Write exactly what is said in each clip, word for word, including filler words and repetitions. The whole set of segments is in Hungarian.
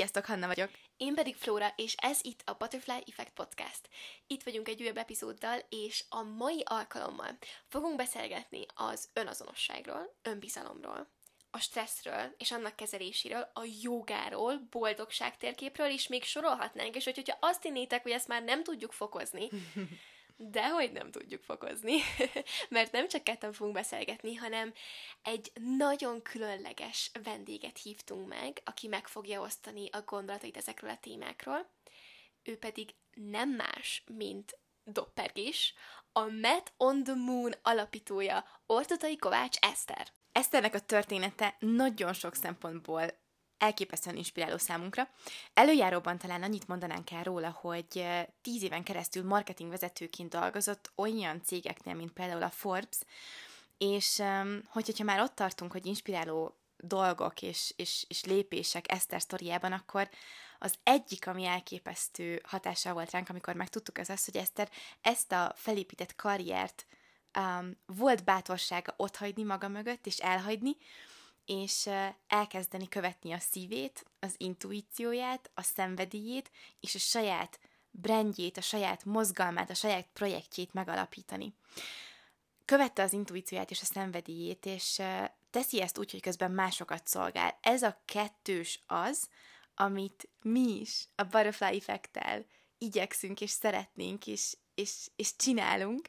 Sziasztok, Hanna vagyok! Én pedig Flóra, és ez itt a Butterfly Effect Podcast. Itt vagyunk egy újabb epizóddal, és a mai alkalommal fogunk beszélgetni az önazonosságról, önbizalomról, a stresszről és annak kezeléséről, a jogáról, boldogság térképről, és még sorolhatnánk, és hogyha azt hinnétek, hogy ezt már nem tudjuk fokozni, dehogy nem tudjuk fokozni, mert nem csak ketten fogunk beszélgetni, hanem egy nagyon különleges vendéget hívtunk meg, aki meg fogja osztani a gondolatait ezekről a témákról. Ő pedig nem más, mint Doppergés, a Mat on the Moon alapítója, Ortutay-Kovács Eszter. Eszternek a története nagyon sok szempontból elképesztően inspiráló számunkra. Előjáróban talán annyit mondanánk el róla, hogy tíz éven keresztül marketingvezetőként dolgozott olyan cégeknél, mint például a Forbes, és hogyha már ott tartunk, hogy inspiráló dolgok és, és, és lépések Eszter sztoriában, akkor az egyik, ami elképesztő hatással volt ránk, amikor megtudtuk, az az, hogy Eszter ezt a felépített karriert um, volt bátorsága otthagyni maga mögött, és elhagyni, és elkezdeni követni a szívét, az intuícióját, a szenvedélyét, és a saját brandjét, a saját mozgalmát, a saját projektjét megalapítani. Követte az intuícióját és a szenvedélyét, és teszi ezt úgy, hogy közben másokat szolgál. Ez a kettős az, amit mi is a Butterfly Effect-tel igyekszünk, és szeretnénk, és, és, és csinálunk.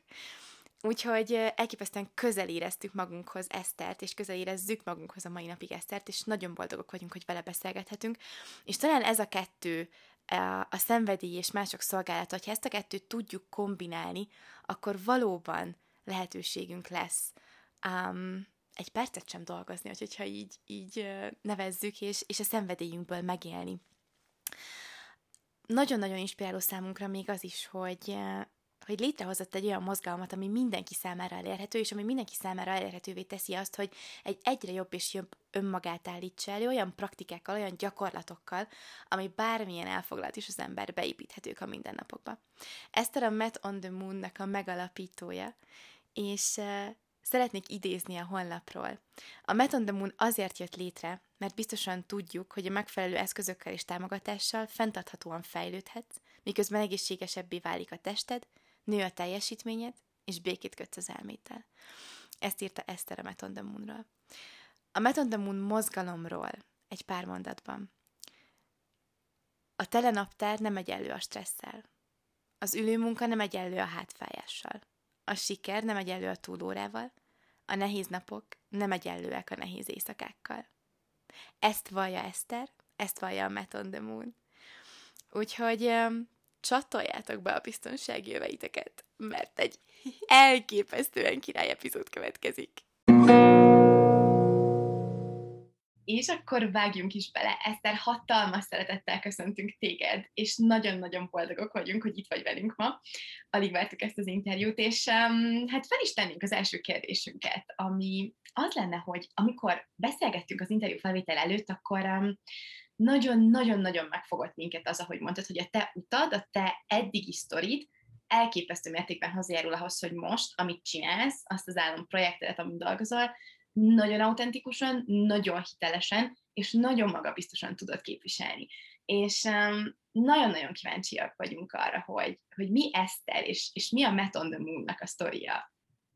Úgyhogy elképesztően közel éreztük magunkhoz Esztert, és közel érezzük magunkhoz a mai napig Esztert, és nagyon boldogok vagyunk, hogy vele beszélgethetünk. És talán ez a kettő, a szenvedély és mások szolgálata, hogyha ezt a kettőt tudjuk kombinálni, akkor valóban lehetőségünk lesz um, egy percet sem dolgozni, hogyha így, így nevezzük, és, és a szenvedélyünkből megélni. Nagyon-nagyon inspiráló számunkra még az is, hogy... hogy létrehozott egy olyan mozgalmat, ami mindenki számára elérhető, és ami mindenki számára elérhetővé teszi azt, hogy egy egyre jobb és jobb önmagát állítsa elő, olyan praktikákkal, olyan gyakorlatokkal, ami bármilyen elfoglalt is az ember beépíthetők a mindennapokba. Eszter a Mat on the Moon-nak a megalapítója, és uh, szeretnék idézni a honlapról. A Mat on the Moon azért jött létre, mert biztosan tudjuk, hogy a megfelelő eszközökkel és támogatással fenntarthatóan fejlődhetsz, miközben egészségesebbé válik a tested, nő a teljesítményed, és békét kötsz az elméddel. Ezt írta Eszter a Mat on the Moonról. A Mat on the Moon mozgalomról egy pár mondatban. A tele naptár nem egyenlő a stresszel. Az ülőmunka nem egyenlő a hátfájással. A siker nem egyenlő a túlórával. A nehéz napok nem egyenlőek a nehéz éjszakákkal. Ezt vallja Eszter, ezt vallja a Mat on the Moon. Úgyhogy... csatoljátok be a biztonsági öveiteket, mert egy elképesztően király epizód következik. És akkor vágjunk is bele. Eszter, hatalmas szeretettel köszöntünk téged, és nagyon-nagyon boldogok vagyunk, hogy itt vagy velünk ma. Alig vártuk ezt az interjút, és um, hát fel is tennénk az első kérdésünket, ami az lenne, hogy amikor beszélgettünk az interjú felvétel előtt, akkor... Um, nagyon-nagyon-nagyon megfogott minket az, ahogy mondtad, hogy a te utad, a te eddigi sztorid elképesztő mértékben hozzájárul ahhoz, hogy most, amit csinálsz, azt az álomprojektedet, amit dolgozol, nagyon autentikusan, nagyon hitelesen, és nagyon magabiztosan tudod képviselni. És um, nagyon-nagyon kíváncsiak vagyunk arra, hogy, hogy mi Eszter, és, és mi a Mat on the Moon-nak a sztoria.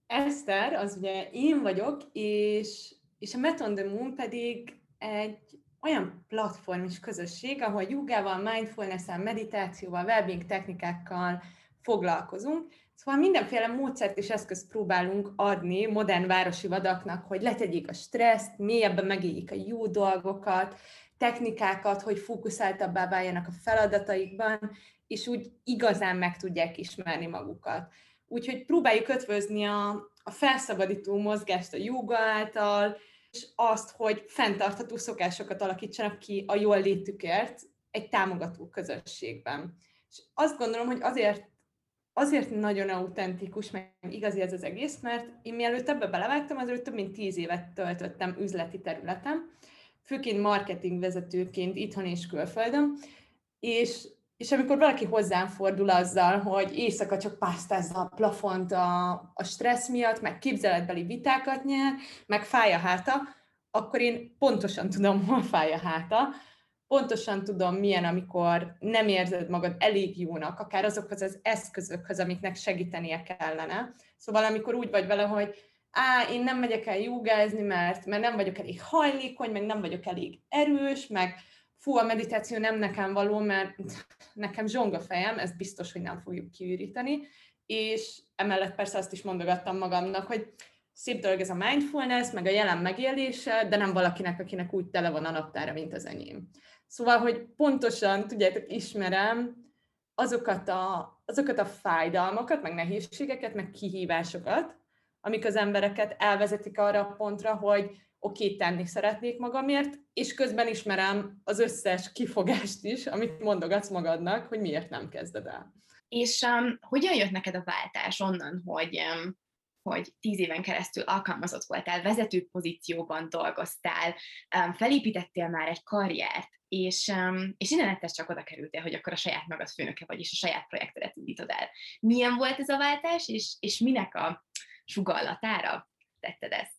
Eszter, az ugye én vagyok, és, és a Mat on the Moon pedig egy olyan platform és közösség, ahol jogával, mindfulness-el, meditációval, wellbeing technikákkal foglalkozunk. Szóval mindenféle módszert és eszközt próbálunk adni modern városi vadaknak, hogy letegyék a stresszt, mélyebben megéljék a jó dolgokat, technikákat, hogy fókuszáltabbá váljanak a feladataikban, és úgy igazán meg tudják ismerni magukat. Úgyhogy próbáljuk ötvözni a, a felszabadító mozgást a joga által, és azt, hogy fenntartható szokásokat alakítsanak ki a jól létükért egy támogató közösségben. És azt gondolom, hogy azért, azért nagyon autentikus, meg igazi ez az egész, mert én mielőtt ebbe belevágtam, azért több mint tíz évet töltöttem üzleti területen, főként marketingvezetőként itthon és külföldön, és, és amikor valaki hozzám fordul azzal, hogy éjszaka csak pásztázza a plafont a, a stressz miatt, meg képzeletbeli vitákat nyer, meg fáj a háta, akkor én pontosan tudom, hol fáj a háta, pontosan tudom, milyen, amikor nem érzed magad elég jónak, akár azokhoz az eszközökhöz, amiknek segítenie kellene. Szóval amikor úgy vagy vele, hogy á, én nem megyek el jogázni, mert, mert nem vagyok elég hajlékony, meg nem vagyok elég erős, meg fú, a meditáció nem nekem való, mert nekem zsong a fejem, ezt biztos, hogy nem fogjuk kiüríteni. És emellett persze azt is mondogattam magamnak, hogy szép dolog ez a mindfulness, meg a jelen megélése, de nem valakinek, akinek úgy tele van a naptára, mint az enyém. Szóval, hogy pontosan, tudjátok, ismerem azokat a, azokat a fájdalmakat, meg nehézségeket, meg kihívásokat, amik az embereket elvezetik arra a pontra, hogy oké, tenni szeretnék magamért, és közben ismerem az összes kifogást is, amit mondogatsz magadnak, hogy miért nem kezded el. És um, hogyan jött neked a váltás onnan, hogy... Um... hogy tíz éven keresztül alkalmazott voltál, vezető pozícióban dolgoztál, felépítettél már egy karriert, és, és innen egyszer csak oda kerültél, hogy akkor a saját magad főnöke vagy, és a saját projektedet indítod el. Milyen volt ez a váltás, és, és minek a sugallatára tetted ezt?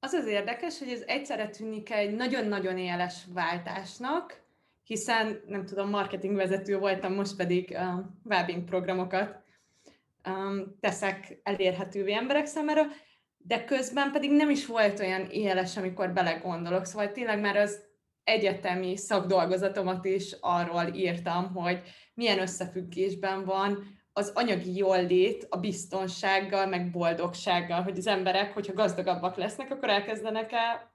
Az az érdekes, hogy ez egyszerre tűnik egy nagyon-nagyon éles váltásnak, hiszen, nem tudom, marketingvezető voltam, most pedig uh, webbing programokat teszek elérhetővé emberek számára, de közben pedig nem is volt olyan éles, amikor belegondolok. Szóval tényleg már az egyetemi szakdolgozatomat is arról írtam, hogy milyen összefüggésben van az anyagi jólét a biztonsággal, meg boldogsággal, hogy az emberek, hogyha gazdagabbak lesznek, akkor elkezdenek el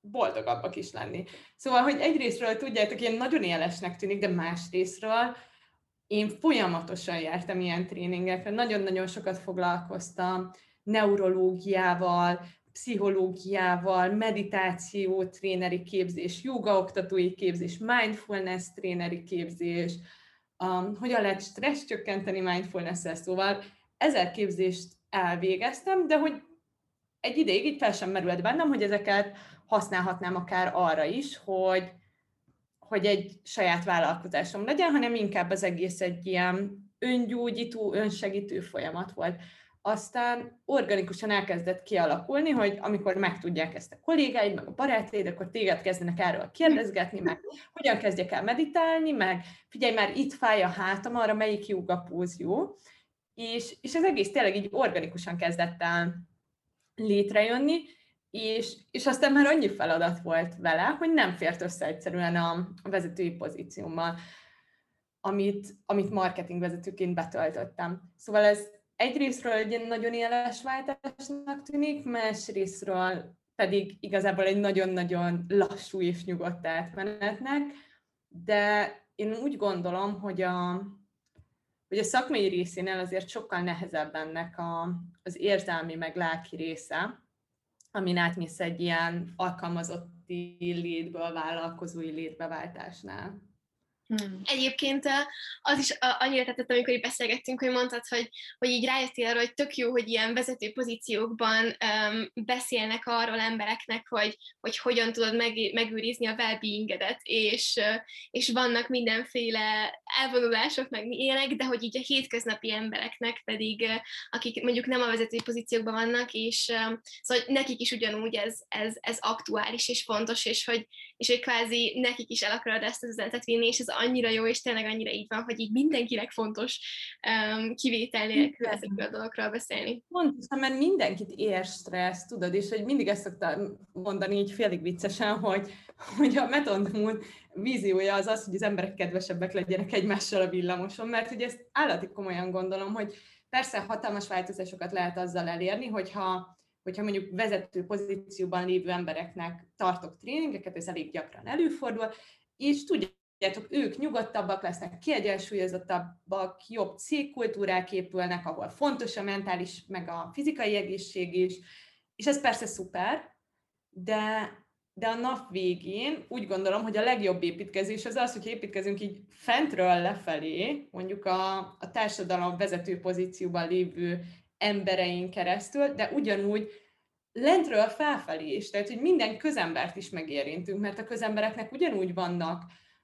boldogabbak is lenni. Szóval, hogy egyrésztről tudjátok, ilyen nagyon élesnek tűnik, de másrésztről én folyamatosan jártam ilyen tréningekre, nagyon-nagyon sokat foglalkoztam neurológiával, pszichológiával, meditáció tréneri képzés, jóga oktatói képzés, mindfulness tréneri képzés, um, hogyan lehet stressz csökkenteni mindfulness-el, szóval ezer képzést elvégeztem, de hogy egy ideig így fel sem merült bennem, hogy ezeket használhatnám akár arra is, hogy hogy egy saját vállalkozásom legyen, hanem inkább az egész egy ilyen öngyógyító, önsegítő folyamat volt. Aztán organikusan elkezdett kialakulni, hogy amikor megtudják ezt a kollégáid, meg a barátaid, akkor téged kezdenek erről kérdezgetni, meg hogyan kezdjek el meditálni, meg figyelj már, itt fáj a hátam, arra melyik jóga póz jó. És, és az egész tényleg így organikusan kezdett el létrejönni, És, és aztán már annyi feladat volt vele, hogy nem fért össze egyszerűen a vezetői pozíciómmal, amit, amit marketingvezetőként betöltöttem. Szóval ez egyrésztről egy nagyon éles váltásnak tűnik, másrésztről pedig igazából egy nagyon-nagyon lassú és nyugodt átmenetnek, de én úgy gondolom, hogy a, hogy a szakmai részénél azért sokkal nehezebb ennek a, az érzelmi meg lelki része, amin átmész egy ilyen alkalmazotti létből, vállalkozói létbeváltásnál. Hmm. Egyébként az is annyira tetszett, amikor így beszélgettünk, hogy mondtad, hogy, hogy így rájöttél arra, hogy tök jó, hogy ilyen vezető pozíciókban um, beszélnek arról embereknek, hogy, hogy hogyan tudod meg, megőrizni a well-beingedet, és, és vannak mindenféle elvonulások, meg ilyenek, de hogy így a hétköznapi embereknek pedig, akik mondjuk nem a vezető pozíciókban vannak, és um, szóval nekik is ugyanúgy ez, ez, ez aktuális és fontos, és hogy, és hogy kvázi nekik is el akarod ezt az üzenetet vinni, és ez annyira jó, és tényleg annyira így van, hogy így mindenkinek fontos um, kivétel nélkül ezekről a dolgokról beszélni. Pontosan, mert mindenkit ér stressz, tudod, és hogy mindig ezt szoktam mondani így félig viccesen, hogy, hogy a Mat on the Moon víziója az az, hogy az emberek kedvesebbek legyenek egymással a villamoson, mert hogy ezt állati komolyan gondolom, hogy persze hatalmas változásokat lehet azzal elérni, hogyha hogyha mondjuk vezető pozícióban lévő embereknek tartok tréningeket, ez elég gyakran előfordul, és tudjátok, ők nyugodtabbak lesznek, kiegyensúlyozottabbak, jobb cégkultúrák épülnek, ahol fontos a mentális, meg a fizikai egészség is, és ez persze szuper, de, de a nap végén úgy gondolom, hogy a legjobb építkezés az az, hogy építkezünk így fentről lefelé, mondjuk a, a társadalom vezető pozícióban lévő emberein keresztül, de ugyanúgy lentről felfelé is, tehát, hogy minden közembert is megérintünk, mert a közembereknek ugyanúgy vannak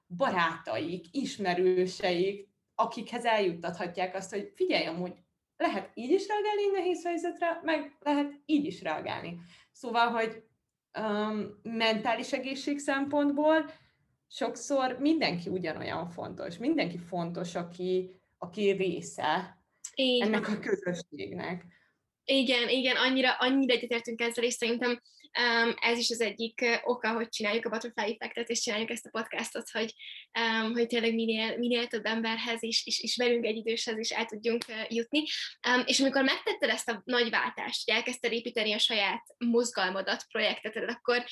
barátaik, ismerőseik, akikhez eljuttathatják azt, hogy figyelj, amúgy lehet így is reagálni nehéz helyzetre, meg lehet így is reagálni. Szóval, hogy um, mentális egészség szempontból sokszor mindenki ugyanolyan fontos. Mindenki fontos, aki, aki része Így. ennek a közösségnek. Igen, igen, annyira, annyira egyetértünk ezzel, és szerintem um, ez is az egyik oka, hogy csináljuk a Butterfly Effect-et, és csináljuk ezt a podcastot, hogy, um, hogy tényleg minél, minél több emberhez is, és, és velünk egy időshez is el tudjunk uh, jutni. Um, és amikor megtetted ezt a nagy váltást, hogy elkezdted építeni a saját mozgalmadat, projektetet, akkor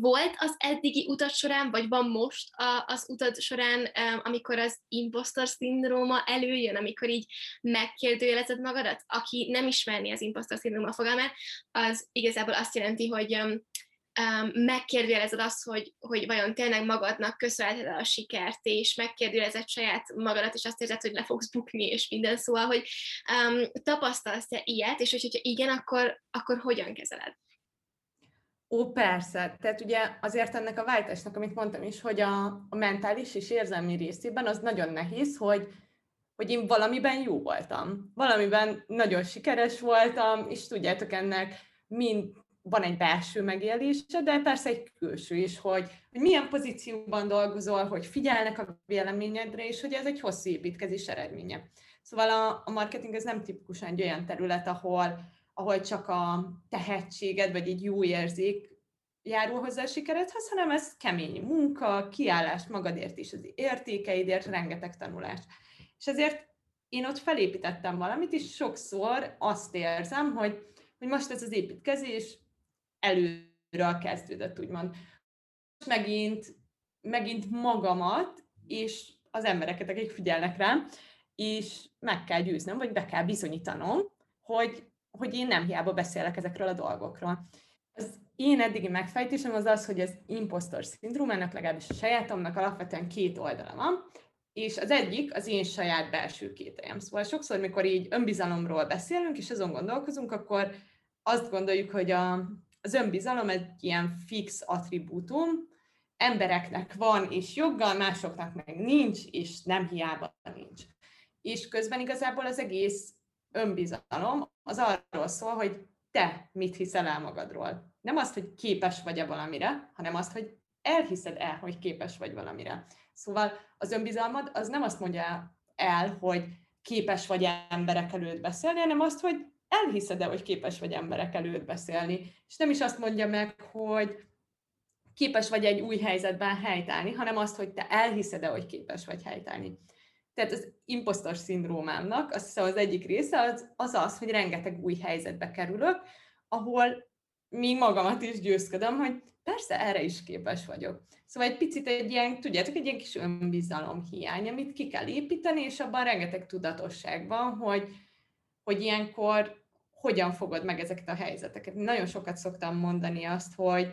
volt az eddigi utad során, vagy van most az utad során, amikor az imposztor szindróma előjön, amikor így megkérdőjelezed magadat? Aki nem ismerné az imposztor szindróma fogalmát, az igazából azt jelenti, hogy megkérdőjelezed azt, hogy, hogy vajon tényleg magadnak köszönheted a sikert, és megkérdőjelezed saját magadat, és azt érzed, hogy le fogsz bukni, és minden, szóval, hogy um, tapasztalsz-e ilyet, és hogyha igen, akkor, akkor hogyan kezeled? Ó, persze. Tehát ugye azért ennek a váltásnak, amit mondtam is, hogy a, a mentális és érzelmi részében az nagyon nehéz, hogy, hogy én valamiben jó voltam. Valamiben nagyon sikeres voltam, és tudjátok, ennek mind van egy belső megélése, de persze egy külső is, hogy, hogy milyen pozícióban dolgozol, hogy figyelnek a véleményedre, és hogy ez egy hosszú építkezés eredménye. Szóval a, a marketing ez nem tipikusan egy olyan terület, ahol... ahol csak a tehetséged, vagy egy jó érzék járul hozzá a sikeredhez, hanem ez kemény munka, kiállás magadért is, az értékeidért, rengeteg tanulás. És ezért én ott felépítettem valamit, és sokszor azt érzem, hogy, hogy most ez az építkezés előről kezdődött, úgymond. Most megint, megint magamat, és az embereket, akik figyelnek rám, és meg kell győznem, vagy be kell bizonyítanom, hogy hogy én nem hiába beszélek ezekről a dolgokról. Az én eddigi megfejtésem az az, hogy az imposztor szindrómának, legalábbis a sajátomnak alapvetően két oldala van, és az egyik az én saját belső kételyem. Szóval sokszor, mikor így önbizalomról beszélünk, és azon gondolkozunk, akkor azt gondoljuk, hogy a, az önbizalom egy ilyen fix attribútum, embereknek van és joggal, másoknak meg nincs, és nem hiába nincs. És közben igazából az egész önbizalom az arról szól, hogy te mit hiszel el magadról. Nem azt, hogy képes vagy-e valamire, hanem azt, hogy elhiszed el, hogy képes vagy valamire. Szóval az önbizalmad az nem azt mondja el, hogy képes vagy emberek előtt beszélni, hanem azt, hogy elhiszed el, hogy képes vagy emberek előtt beszélni. És nem is azt mondja meg, hogy képes vagy egy új helyzetben helytállni, hanem azt, hogy te elhiszed el, hogy képes vagy helytállni. Tehát az imposztor szindrómámnak az, az egyik része az, az az, hogy rengeteg új helyzetbe kerülök, ahol még magamat is győzködöm, hogy persze erre is képes vagyok. Szóval egy picit egy ilyen, tudjátok, egy ilyen kis önbizalom hiány, amit ki kell építeni, és abban rengeteg tudatosság van, hogy, hogy ilyenkor hogyan fogod meg ezeket a helyzeteket. Nagyon sokat szoktam mondani azt, hogy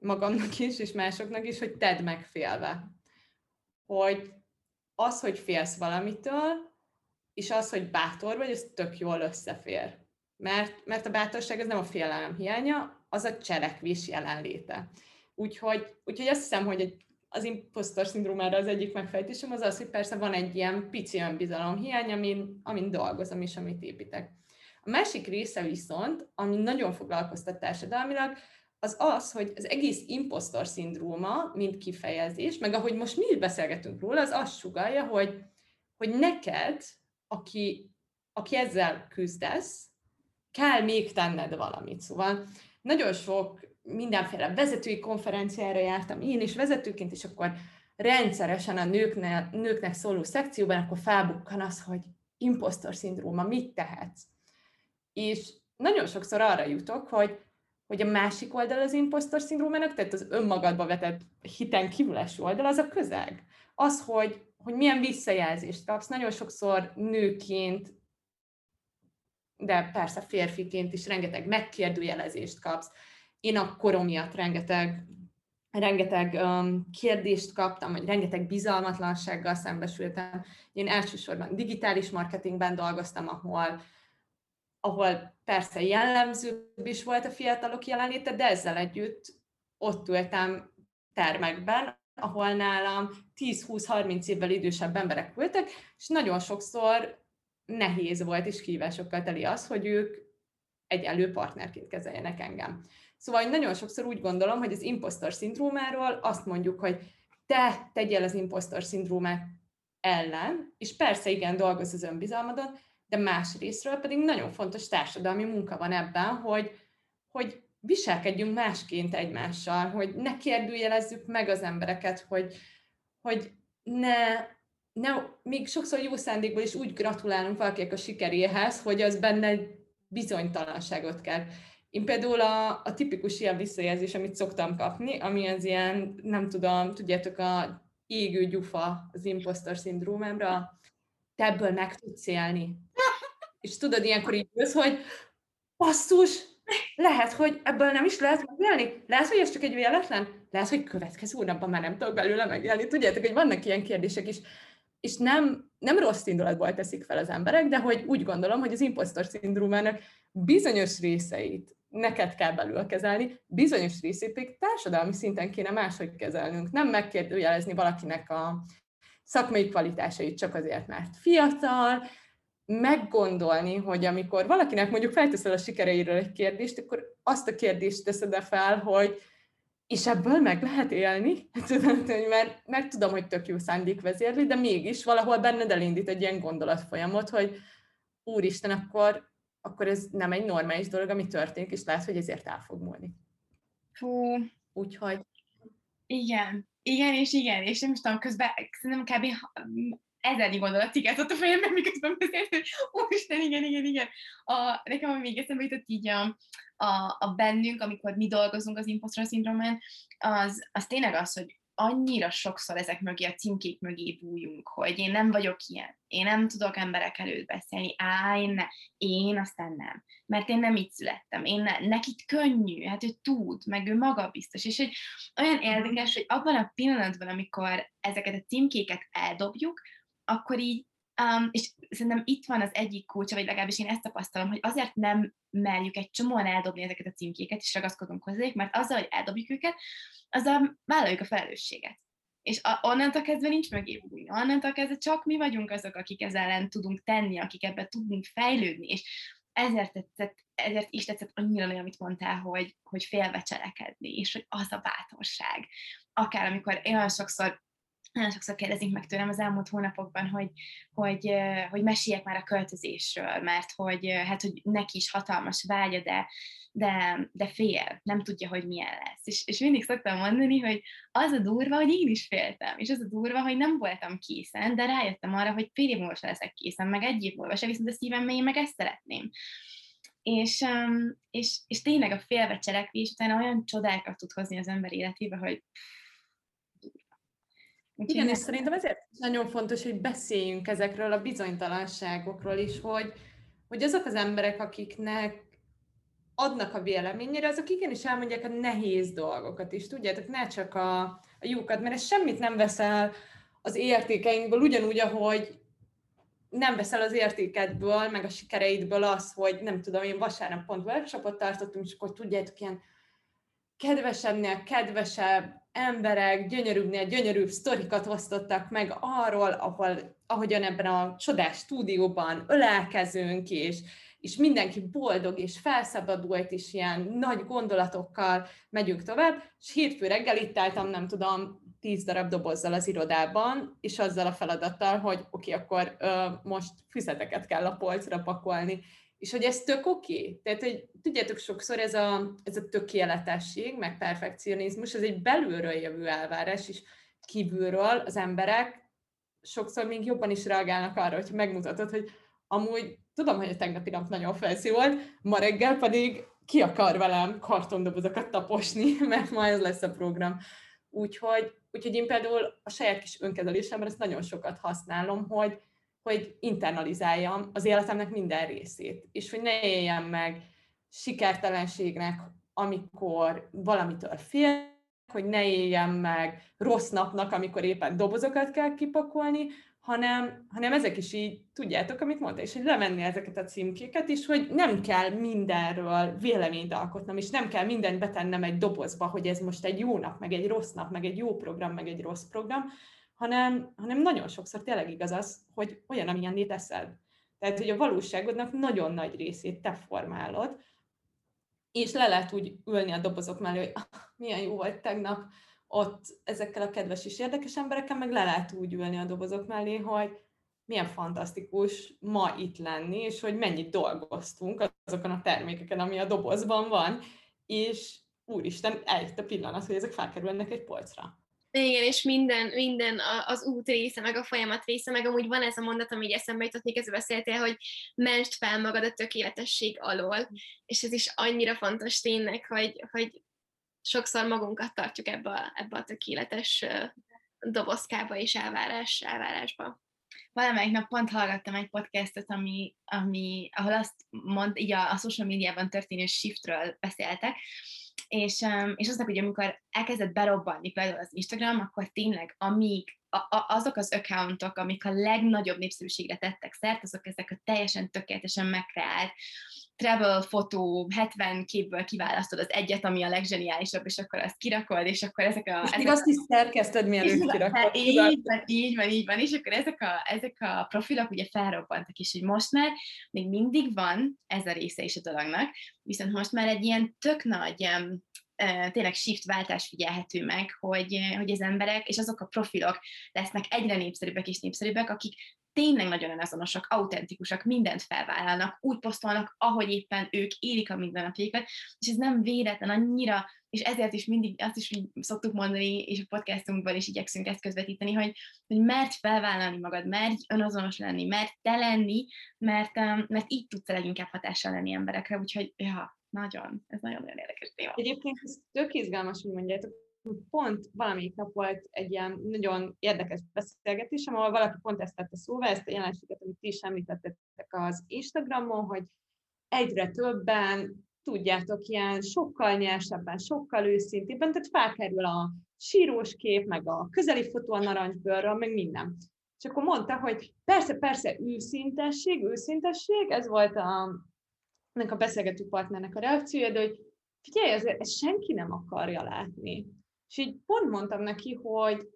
magamnak is, és másoknak is, hogy tedd meg félve. Hogy az, hogy félsz valamitől, és az, hogy bátor vagy, az tök jól összefér. Mert, mert a bátorság az nem a félelem hiánya, az a cselekvés jelenléte. Úgyhogy, úgyhogy azt hiszem, hogy az imposztor szindrómára az egyik megfejtésem az az, hogy persze van egy ilyen pici önbizalom hiány, amin, amin dolgozom és amit építek. A másik része viszont, ami nagyon foglalkoztat társadalmilag, az az, hogy az egész imposztor szindróma, mint kifejezés, meg ahogy most mi is beszélgetünk róla, az azt sugallja, hogy, hogy neked, aki, aki ezzel küzdesz, kell még tenned valamit. Szóval nagyon sok mindenféle vezetői konferenciára jártam én is vezetőként, és akkor rendszeresen a nőknek, nőknek szóló szekcióban akkor felbukkan az, hogy imposztor szindróma, mit tehetsz? És nagyon sokszor arra jutok, hogy hogy a másik oldal az imposztor szindrómának, tehát az önmagadba vetett hiten kívül eső oldal, az a közeg. Az, hogy, hogy milyen visszajelzést kapsz, nagyon sokszor nőként, de persze férfiként is rengeteg megkérdőjelezést kapsz. Én a korom miatt rengeteg, rengeteg um, kérdést kaptam, vagy rengeteg bizalmatlansággal szembesültem. Én elsősorban digitális marketingben dolgoztam, ahol ahol persze jellemzőbb is volt a fiatalok jelenléte, de ezzel együtt ott ültem termekben, ahol nálam tíz-húsz-harminc évvel idősebb emberek ültek, és nagyon sokszor nehéz volt és kihívásokkal teli az, hogy ők egyenlő partnerként kezeljenek engem. Szóval nagyon sokszor úgy gondolom, hogy az imposztor szindrómáról azt mondjuk, hogy te tegyél az imposztor szindrómák ellen, és persze igen, dolgozz az önbizalmadon, de más részről pedig nagyon fontos társadalmi munka van ebben, hogy, hogy viselkedjünk másként egymással, hogy ne kérdőjelezzük meg az embereket, hogy, hogy ne... Ne, még sokszor jó szándékból is úgy gratulálunk valakinek a sikeréhez, hogy az benne bizonytalanságot kell. Én például a, a tipikus ilyen visszajelzés, amit szoktam kapni, ami az ilyen, nem tudom, tudjátok, a égő gyufa az imposztor szindrómámra, te ebből meg tudsz élni. És tudod, ilyenkor így jössz, hogy basszus, lehet, hogy ebből nem is lehet megélni? Lehet, hogy ez csak egy véletlen? Lehet, hogy következő hónapban már nem tudok belőle megélni? Tudjátok, hogy vannak ilyen kérdések is. És nem, nem rossz indulatból teszik fel az emberek, de hogy úgy gondolom, hogy az imposztor szindrómának bizonyos részeit neked kell belül kezelni, bizonyos részét pedig társadalmi szinten kéne máshogy kezelnünk. Nem megkérdőjelezni valakinek a szakmai kvalitásait csak azért, mert fiatal, meggondolni, hogy amikor valakinek mondjuk felteszel a sikereiről egy kérdést, akkor azt a kérdést teszed el fel, hogy és ebből meg lehet élni, mert, mert tudom, hogy tök jó szándék vezérli, de mégis valahol benned elindít egy ilyen gondolatfolyamot, hogy úristen, akkor, akkor ez nem egy normális dolog, ami történik, és lehet, hogy ezért el fog múlni. Hú. Úgyhogy. Igen, igen, és igen, és nem is tudom, közben szerintem kb. ezernyi gondolat cikáztott a fejemben, miközben beszélt, hogy úristen, igen, igen, igen. A, nekem ami még eszembe jutott így a... A, a bennünk, amikor mi dolgozunk az imposztor szindrómán, az, az tényleg az, hogy annyira sokszor ezek mögé, a címkék mögé bújunk, hogy én nem vagyok ilyen, én nem tudok emberek előtt beszélni, á, én, ne, én aztán nem, mert én nem így születtem, én ne, nekit könnyű, hát ő tud, meg ő magabiztos, és hogy olyan érdekes, hogy abban a pillanatban, amikor ezeket a címkéket eldobjuk, akkor így, Um, és szerintem itt van az egyik kulcsa, vagy legalábbis én ezt tapasztalom, hogy azért nem merjük egy csomóan eldobni ezeket a címkéket, és ragaszkodunk hozzájuk, mert azzal, hogy eldobjuk őket, azzal vállaljuk a felelősséget. És a, onnantól kezdve nincs mögé bújni, onnantól kezdve csak mi vagyunk azok, akik ezzel ellen tudunk tenni, akik ebben tudunk fejlődni, és ezért, tetszett, ezért is tetszett annyira nagyon, amit mondtál, hogy, hogy félve cselekedni, és hogy az a bátorság. Akár amikor én olyan sokszor Nagyon sokszor kérdezik meg tőlem az elmúlt hónapokban, hogy, hogy, hogy meséljek már a költözésről, mert hogy, hát, hogy neki is hatalmas vágya, de, de, de fél, nem tudja, hogy milyen lesz. És, és mindig szoktam mondani, hogy az a durva, hogy én is féltem, és az a durva, hogy nem voltam készen, de rájöttem arra, hogy fél év múlva se leszek készen, meg egy év múlva se, viszont a szívem mélyén meg ezt szeretném. És, és, és tényleg a félve cselekvés utána olyan csodákat tud hozni az ember életébe, hogy... Igen, és szerintem ezért nagyon fontos, hogy beszéljünk ezekről a bizonytalanságokról is, hogy, hogy azok az emberek, akiknek adnak a véleményére, azok igenis elmondják a nehéz dolgokat is. Tudjátok, ne csak a, a jókat, mert ez semmit nem veszel az értékeinkből, ugyanúgy, ahogy nem veszel az értékedből, meg a sikereidből az, hogy nem tudom, én vasárnap pont workshopot tartottam, és akkor tudjátok, ilyen kedvesebbnél kedvesebb emberek gyönyörűbbnél gyönyörűbb sztorikat osztottak meg arról, ahol, ahogyan ebben a csodás stúdióban ölelkezünk, és, és mindenki boldog és felszabadult, és ilyen nagy gondolatokkal megyünk tovább, és hétfő reggel itt álltam, nem tudom, tíz darab dobozzal az irodában, és azzal a feladattal, hogy oké, okay, akkor ö, most füzeteket kell a polcra pakolni. És hogy ez tök oké. Okay. Tehát, hogy tudjátok, sokszor ez a, ez a tökéletesség, meg perfekcionizmus, ez egy belülről jövő elvárás, és kívülről az emberek sokszor még jobban is reagálnak arra, hogyha megmutatod, hogy amúgy tudom, hogy a tegnapi nap nagyon felszív volt, ma reggel pedig ki akar velem kartondobozokat taposni, mert ma ez lesz a program. Úgyhogy, úgyhogy én például a saját kis önkezelésemben ezt nagyon sokat használom, hogy hogy internalizáljam az életemnek minden részét, és hogy ne éljem meg sikertelenségnek, amikor valamitől félek, hogy ne éljem meg rossz napnak, amikor éppen dobozokat kell kipakolni, hanem, hanem ezek is így, tudjátok, amit mondta, és hogy levenni ezeket a címkéket, és hogy nem kell mindenről véleményt alkotnom, és nem kell mindent betennem egy dobozba, hogy ez most egy jó nap, meg egy rossz nap, meg egy jó program, meg egy rossz program, Hanem, hanem nagyon sokszor tényleg igaz az, hogy olyan, amilyenné teszed. Tehát, hogy a valóságodnak nagyon nagy részét te formálod, és le lehet úgy ülni a dobozok mellé, hogy ah, milyen jó volt tegnap ott ezekkel a kedves és érdekes emberekkel, meg le lehet úgy ülni a dobozok mellé, hogy milyen fantasztikus ma itt lenni, és hogy mennyit dolgoztunk azokon a termékeken, ami a dobozban van, és úristen, eljött a pillanat, hogy ezek felkerülnek egy polcra. Igen, és minden, minden az út része, meg a folyamat része, meg amúgy van ez a mondat, ami így eszembe jutott, miközben beszéltél, hogy mentsd fel magad a tökéletesség alól, és ez is annyira fontos tényleg, hogy, hogy sokszor magunkat tartjuk ebbe a, ebbe a tökéletes dobozkába és elvárás, elvárásba. Valamelyik nap pont hallgattam egy podcastot, ami, ami, ahol azt mond, így a, a social médiában történő shiftről beszéltek, és, és aznak, hogy amikor elkezdett berobbanni például az Instagram, akkor tényleg amíg, a, a, azok az accountok, amik a legnagyobb népszerűségre tettek szert, azok ezek a teljesen tökéletesen megkreált travel fotó, hetven képből kiválasztod az egyet, ami a legzseniálisabb, és akkor azt kirakod, és akkor ezek a... És ezek azt a... is szerkeszted, mielőtt kirakod. Így van, így van, így van, és akkor ezek a, ezek a profilok ugye felrobbantak is, hogy most már még mindig van ez a része is a dolognak, viszont most már egy ilyen tök nagy, tényleg shift-váltás figyelhető meg, hogy, hogy az emberek, és azok a profilok lesznek egyre népszerűbbek és népszerűbbek, akik tényleg nagyon önazonosak, autentikusak, mindent felvállalnak, úgy posztolnak, ahogy éppen ők élik a mindennapjaikat, és ez nem véletlen annyira, és ezért is mindig azt is úgy szoktuk mondani, és a podcastunkban is igyekszünk ezt közvetíteni, hogy, hogy mert felvállalni magad, mert önazonos lenni, mert te lenni, mert, mert így tudsz leginkább hatással lenni emberekre, úgyhogy ja, nagyon, ez nagyon-nagyon érdekes téma. Egyébként ez tök izgalmas, hogy mondjátok, pont valamelyik nap volt egy ilyen nagyon érdekes beszélgetésem, ahol valaki pont ezt tette szóval, ezt a jelenséget, amit ti is említettetek az Instagramon, hogy egyre többen, tudjátok, ilyen sokkal nyersebben, sokkal őszintébben, tehát felkerül a sírós kép, meg a közeli fotó a narancsbőrről, meg minden. És akkor mondta, hogy persze, persze, őszintesség, őszintesség, ez volt a, ennek a beszélgető partnernek a reakciója, de hogy figyelj, azért ezt senki nem akarja látni. És így pont mondtam neki, hogy,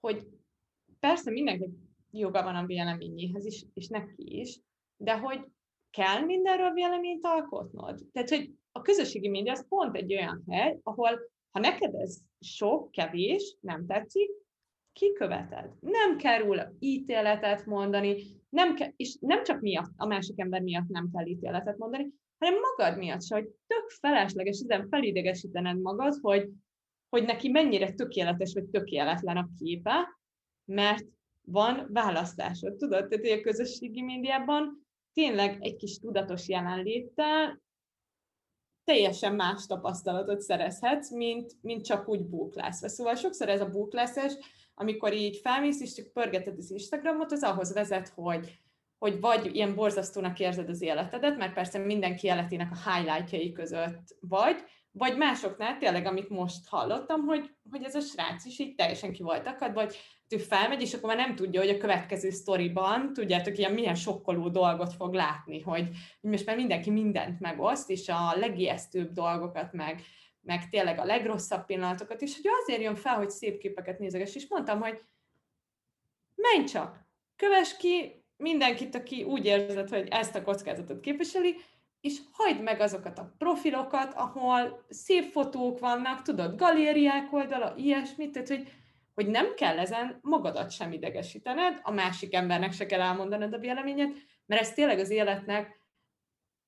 hogy persze mindenki joga van a véleményéhez is, és neki is, de hogy kell mindenről véleményt alkotnod. Tehát, hogy a közösségi média az pont egy olyan hely, ahol ha neked ez sok, kevés, nem tetszik, kiköveted. Nem kerül ítéletet mondani, nem ke- és nem csak miatt, a másik ember miatt nem kell ítéletet mondani, hanem magad miatt se, hogy tök felesleges, ezen felidegesítened magad, hogy hogy neki mennyire tökéletes vagy tökéletlen a képe, mert van választásod, tudod? Tehát, hogy a közösségi médiában tényleg egy kis tudatos jelenléttel teljesen más tapasztalatot szerezhetsz, mint, mint csak úgy bóklászva. Szóval sokszor ez a bóklászás, amikor így felmész és csak pörgeted az Instagramot, az ahhoz vezet, hogy, hogy vagy ilyen borzasztónak érzed az életedet, mert persze mindenki életének a highlightjai között vagy, vagy másoknál tényleg, amit most hallottam, hogy, hogy ez a srác is így teljesen ki volt akad, vagy ő felmegy, és akkor már nem tudja, hogy a következő sztoriban, tudjátok, ilyen milyen sokkoló dolgot fog látni, hogy most már mindenki mindent megoszt, és a legijesztőbb dolgokat, meg, meg tényleg a legrosszabb pillanatokat, és hogy azért jön fel, hogy szép képeket nézeges, és mondtam, hogy menj csak, kövess ki mindenkit, aki úgy érzed, hogy ezt a kockázatot képviseli, és hagyd meg azokat a profilokat, ahol szép fotók vannak, tudod, galériák oldala, ilyesmit, tehát, hogy, hogy nem kell ezen magadat sem idegesítened, a másik embernek se kell elmondanod a véleményed, mert ez tényleg az életnek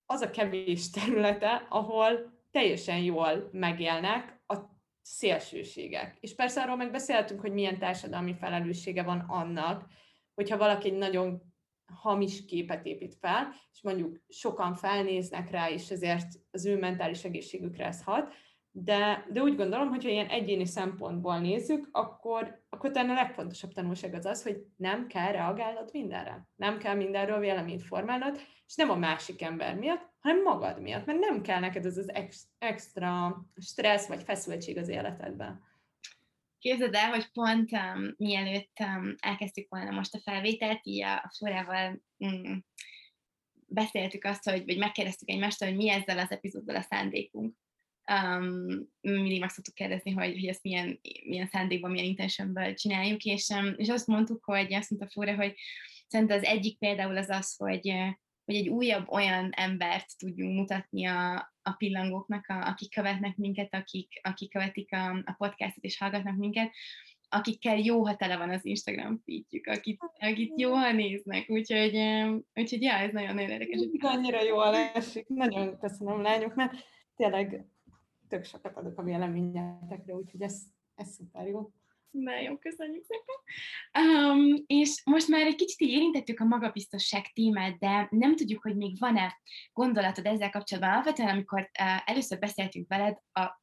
az a kevés területe, ahol teljesen jól megélnek a szélsőségek. És persze arról megbeszéltünk, hogy milyen társadalmi felelőssége van annak, hogyha valaki egy nagyon hamis képet épít fel, és mondjuk sokan felnéznek rá, és ezért az ő mentális egészségükre ez hat, de, de úgy gondolom, hogyha ilyen egyéni szempontból nézzük, akkor, akkor talán a legfontosabb tanulság az az, hogy nem kell reagálnod mindenre. Nem kell mindenről véleményt formálnod, és nem a másik ember miatt, hanem magad miatt, mert nem kell neked ez az extra stressz vagy feszültség az életedben. Képzeld el, hogy pont um, mielőtt um, elkezdtük volna most a felvételt, így a Flórával mm, beszéltük azt, hogy, vagy megkérdeztük egymástól, hogy mi ezzel az epizóddal a szándékunk. Um, mindig meg szoktuk kérdezni, hogy, hogy ezt milyen, milyen szándékban, milyen intentionből csináljuk, és, um, és azt mondtuk, hogy azt mondta Flóra, hogy szerintem az egyik például az az, hogy, hogy egy újabb olyan embert tudjunk mutatni a, a pillangóknak, a, akik követnek minket, akik, akik követik a, a podcastot és hallgatnak minket, akikkel jó, ha tele van az Instagram feedjük, akit, akit jól néznek, úgyhogy, úgyhogy ja, ez nagyon-nagyon érdekes. Annyira jól esik, nagyon köszönöm lányok, mert tényleg tök sokat adok a véleményetekre, úgyhogy ez, ez szuper jó. Nagyon köszönjük szépen. Um, és most már egy kicsit így érintettük a magabiztosság témát, de nem tudjuk, hogy még van-e gondolatod ezzel kapcsolatban. Alapvetően, amikor uh, először beszéltünk veled, a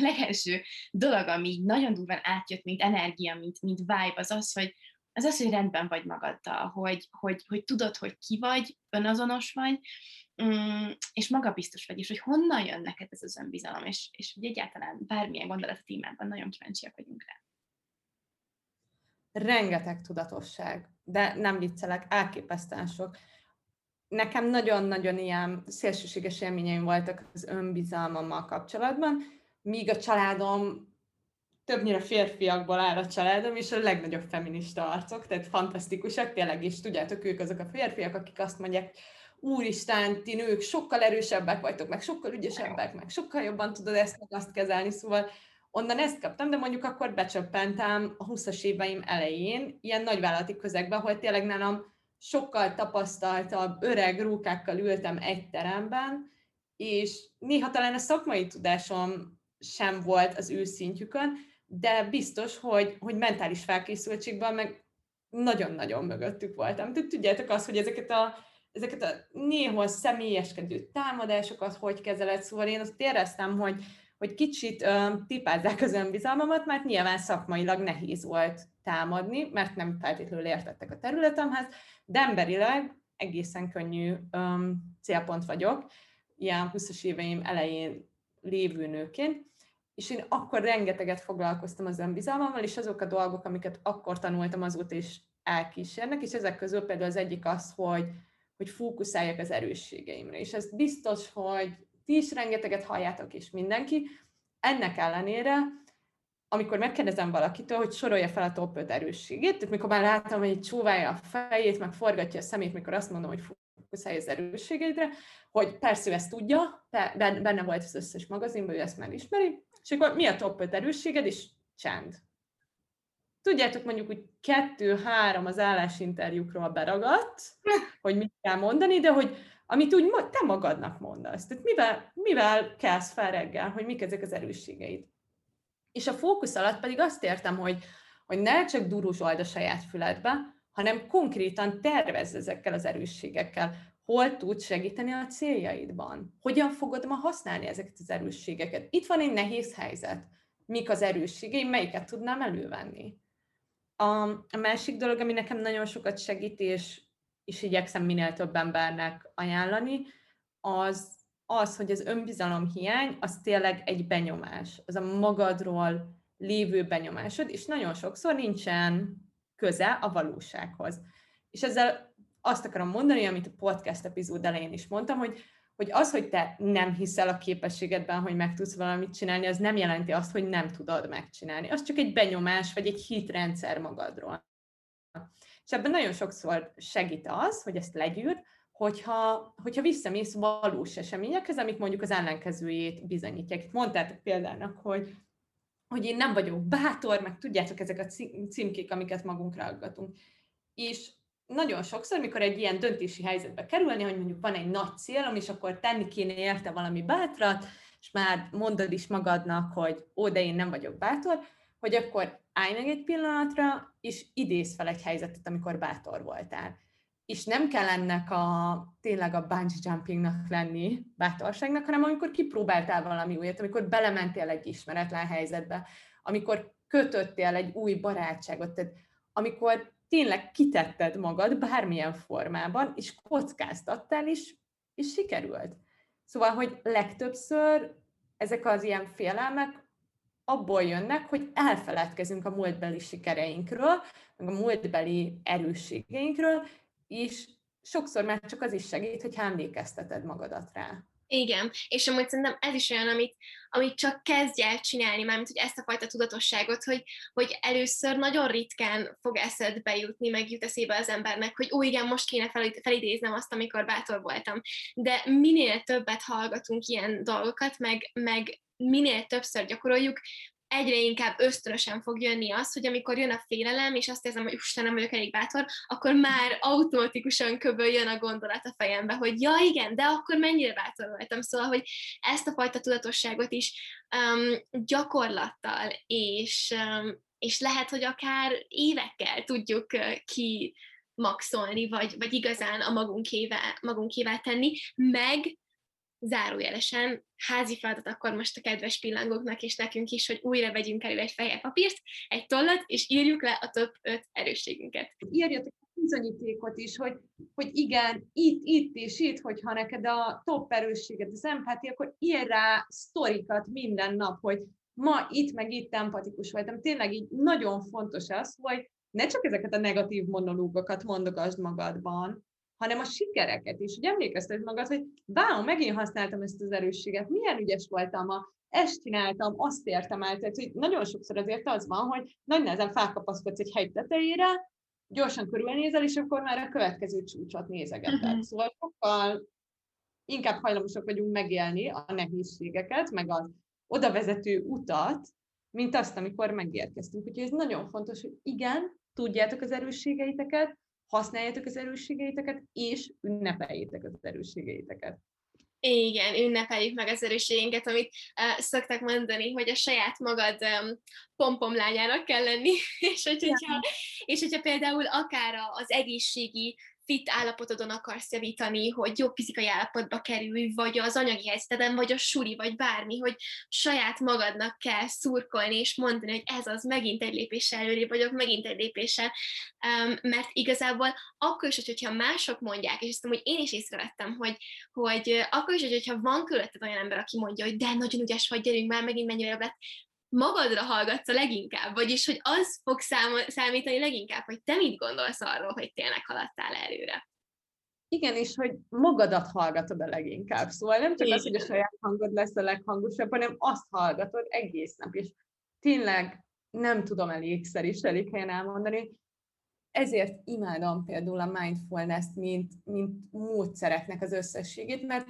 legelső dolog, ami nagyon durván átjött, mint energia, mint, mint vibe, az az, hogy, az az, hogy rendben vagy magaddal, hogy, hogy, hogy tudod, hogy ki vagy, önazonos vagy, um, és magabiztos vagy, és hogy honnan jön neked ez az önbizalom, és, és hogy egyáltalán bármilyen gondolat a témában, nagyon kíváncsiak vagyunk rá. Rengeteg tudatosság, de nem viccelek, elképesztően sok. Nekem nagyon-nagyon ilyen szélsőséges élményeim voltak az önbizalmammal kapcsolatban, míg a családom többnyire férfiakból áll a családom, és a legnagyobb feminista arcok, tehát fantasztikusak, tényleg is, tudjátok, ők azok a férfiak, akik azt mondják, úristen, ti nők sokkal erősebbek vagytok, meg sokkal ügyesebbek, meg sokkal jobban tudod ezt meg azt kezelni, szóval onnan ezt kaptam, de mondjuk akkor becsöppentem a húszas éveim elején, ilyen nagyvállalati közegben, ahol tényleg nálam sokkal tapasztaltabb, öreg rókákkal ültem egy teremben, és néha talán a szakmai tudásom sem volt az ő szintjükön, de biztos, hogy, hogy mentális felkészültségben meg nagyon-nagyon mögöttük voltam. Tehát tudjátok azt, hogy ezeket a, ezeket a néhol személyeskedő támadásokat hogy kezeled, szóval én azt éreztem, hogy hogy kicsit ö, tipázzák az önbizalmamat, mert nyilván szakmailag nehéz volt támadni, mert nem feltétlenül értettek a területemhez, de emberileg egészen könnyű ö, célpont vagyok, ilyen húszas éveim elején lévő nőként, és én akkor rengeteget foglalkoztam az önbizalmammal, és azok a dolgok, amiket akkor tanultam, azóta is elkísérnek, és ezek közül például az egyik az, hogy, hogy fókuszáljak az erősségeimre, és ez biztos, hogy ti is rengeteget halljátok, és mindenki. Ennek ellenére, amikor megkérdezem valakitől, hogy sorolja fel a top öt erősségét, tehát mikor már látom, hogy így csóválja a fejét, meg forgatja a szemét, mikor azt mondom, hogy fókuszálj az erősségeidre, hogy persze ezt tudja, benne volt az összes magazinban, ő ezt már ismeri, és akkor mi a top öt erősséged, és csend. Tudjátok, mondjuk úgy kettő-három az állásinterjúkról beragadt, hogy mit kell mondani, de hogy amit úgy te magadnak mondasz. Tehát mivel, mivel kelsz fel reggel, hogy mik ezek az erősségeid. És a fókusz alatt pedig azt értem, hogy, hogy ne csak duruzsold a saját füledbe, hanem konkrétan tervezz ezekkel az erősségekkel. Hol tudsz segíteni a céljaidban? Hogyan fogod ma használni ezeket az erősségeket? Itt van egy nehéz helyzet. Mik az erősségeim, melyiket tudnám elővenni? A, a másik dolog, ami nekem nagyon sokat segít, és és igyekszem minél több embernek ajánlani, az, az, hogy az önbizalom hiány, az tényleg egy benyomás, az a magadról lévő benyomásod, és nagyon sokszor nincsen köze a valósághoz. És ezzel azt akarom mondani, amit a podcast epizód elején is mondtam, hogy, hogy az, hogy te nem hiszel a képességedben, hogy meg tudsz valamit csinálni, az nem jelenti azt, hogy nem tudod megcsinálni. Az csak egy benyomás, vagy egy hitrendszer magadról. És ebben nagyon sokszor segít az, hogy ezt legyűr, hogyha, hogyha visszamész valós eseményekhez, amik mondjuk az ellenkezőjét bizonyítják. Itt mondtátok példának, hogy, hogy én nem vagyok bátor, meg tudjátok ezek a címkék, amiket magunkra aggatunk. És nagyon sokszor, mikor egy ilyen döntési helyzetbe kerülni, hogy mondjuk van egy nagy célom, és akkor tenni kéne érte valami bátrat, és már mondod is magadnak, hogy ó, de én nem vagyok bátor, hogy akkor állj meg egy pillanatra, és idézz fel egy helyzetet, amikor bátor voltál. És nem kell ennek a, tényleg a bungee jumpingnak lenni bátorságnak, hanem amikor kipróbáltál valami újat, amikor belementél egy ismeretlen helyzetbe, amikor kötöttél egy új barátságot, tehát amikor tényleg kitetted magad bármilyen formában, és kockáztattál, és, és sikerült. Szóval, hogy legtöbbször ezek az ilyen félelmek abból jönnek, hogy elfeledkezünk a múltbeli sikereinkről, meg a múltbeli erősségeinkről, és sokszor már csak az is segít, hogy emlékezteted magadat rá. Igen, és amúgy szerintem ez is olyan, amit, amit csak kezdj el csinálni, mármint hogy ezt a fajta tudatosságot, hogy, hogy először nagyon ritkán fog eszedbe jutni, meg jut eszébe az embernek, hogy ó, igen, most kéne fel, felidéznem azt, amikor bátor voltam. De minél többet hallgatunk ilyen dolgokat, meg, meg minél többször gyakoroljuk, egyre inkább ösztönösen fog jönni az, hogy amikor jön a félelem, és azt érzem, hogy Istenem, vagyok elég bátor, akkor már automatikusan köböl jön a gondolat a fejembe, hogy ja, igen, de akkor mennyire bátor voltam. Szóval, hogy ezt a fajta tudatosságot is um, gyakorlattal, és, um, és lehet, hogy akár évekkel tudjuk uh, ki maxolni, vagy, vagy igazán a magunkévá, magunkévá tenni, meg zárójelesen házi feladat akkor most a kedves pillangóknak és nekünk is, hogy újra vegyünk elő egy fehér papírt, egy tollat, és írjuk le a top öt erősségünket. Írjatok a bizonyítékot is, hogy, hogy igen, itt, itt és itt, hogyha neked a top erősséget, az empátia, akkor ír rá sztorikat minden nap, hogy ma itt meg itt empatikus voltam. Tényleg így nagyon fontos az, hogy ne csak ezeket a negatív monológokat mondogasd magadban, hanem a sikereket is, hogy emlékezted magad, hogy bám, megint használtam ezt az erősséget, milyen ügyes voltam, a, ezt csináltam, azt értem el, tehát hogy nagyon sokszor azért az van, hogy nagy nehezen felkapaszkodsz egy hegy tetejére, gyorsan körülnézel, és akkor már a következő csúcsot nézegeted. Uh-huh. Szóval sokkal inkább hajlamosak vagyunk megélni a nehézségeket, meg az odavezető utat, mint azt, amikor megérkeztünk. Úgyhogy ez nagyon fontos, hogy igen, tudjátok az erősségeiteket, használjátok az erősségeiteket, és ünnepeljétek az erősségeiteket. Igen, ünnepeljük meg az erősségeinket, amit uh, szoktak mondani, hogy a saját magad um, pompomlányának kell lenni, és, hogy, hogyha, és hogyha például akár az egészségi fit állapotodon akarsz javítani, hogy jobb fizikai állapotba kerülj, vagy az anyagi helyzeteden, vagy a suli, vagy bármi, hogy saját magadnak kell szurkolni, és mondani, hogy ez az, megint egy lépéssel előrébb vagyok, megint egy lépéssel, um, mert igazából akkor is, hogyha mások mondják, és azt mondom, hogy én is észrevettem, hogy, hogy akkor is, hogyha van körülötted olyan ember, aki mondja, hogy de nagyon ügyes vagy, gyerünk már, megint mennyire jobb lett, magadra hallgatsz a leginkább, vagyis, hogy az fog számítani leginkább, hogy te mit gondolsz arról, hogy tényleg haladtál előre. Igen, és hogy magadat hallgatod a leginkább. Szóval nem csak igen, az, hogy a saját hangod lesz a leghangosabb, hanem azt hallgatod egész nap, és tényleg nem tudom elégszer is elég helyen elmondani. Ezért imádom például a mindfulness-t, mint, mint módszereknek az összességét, mert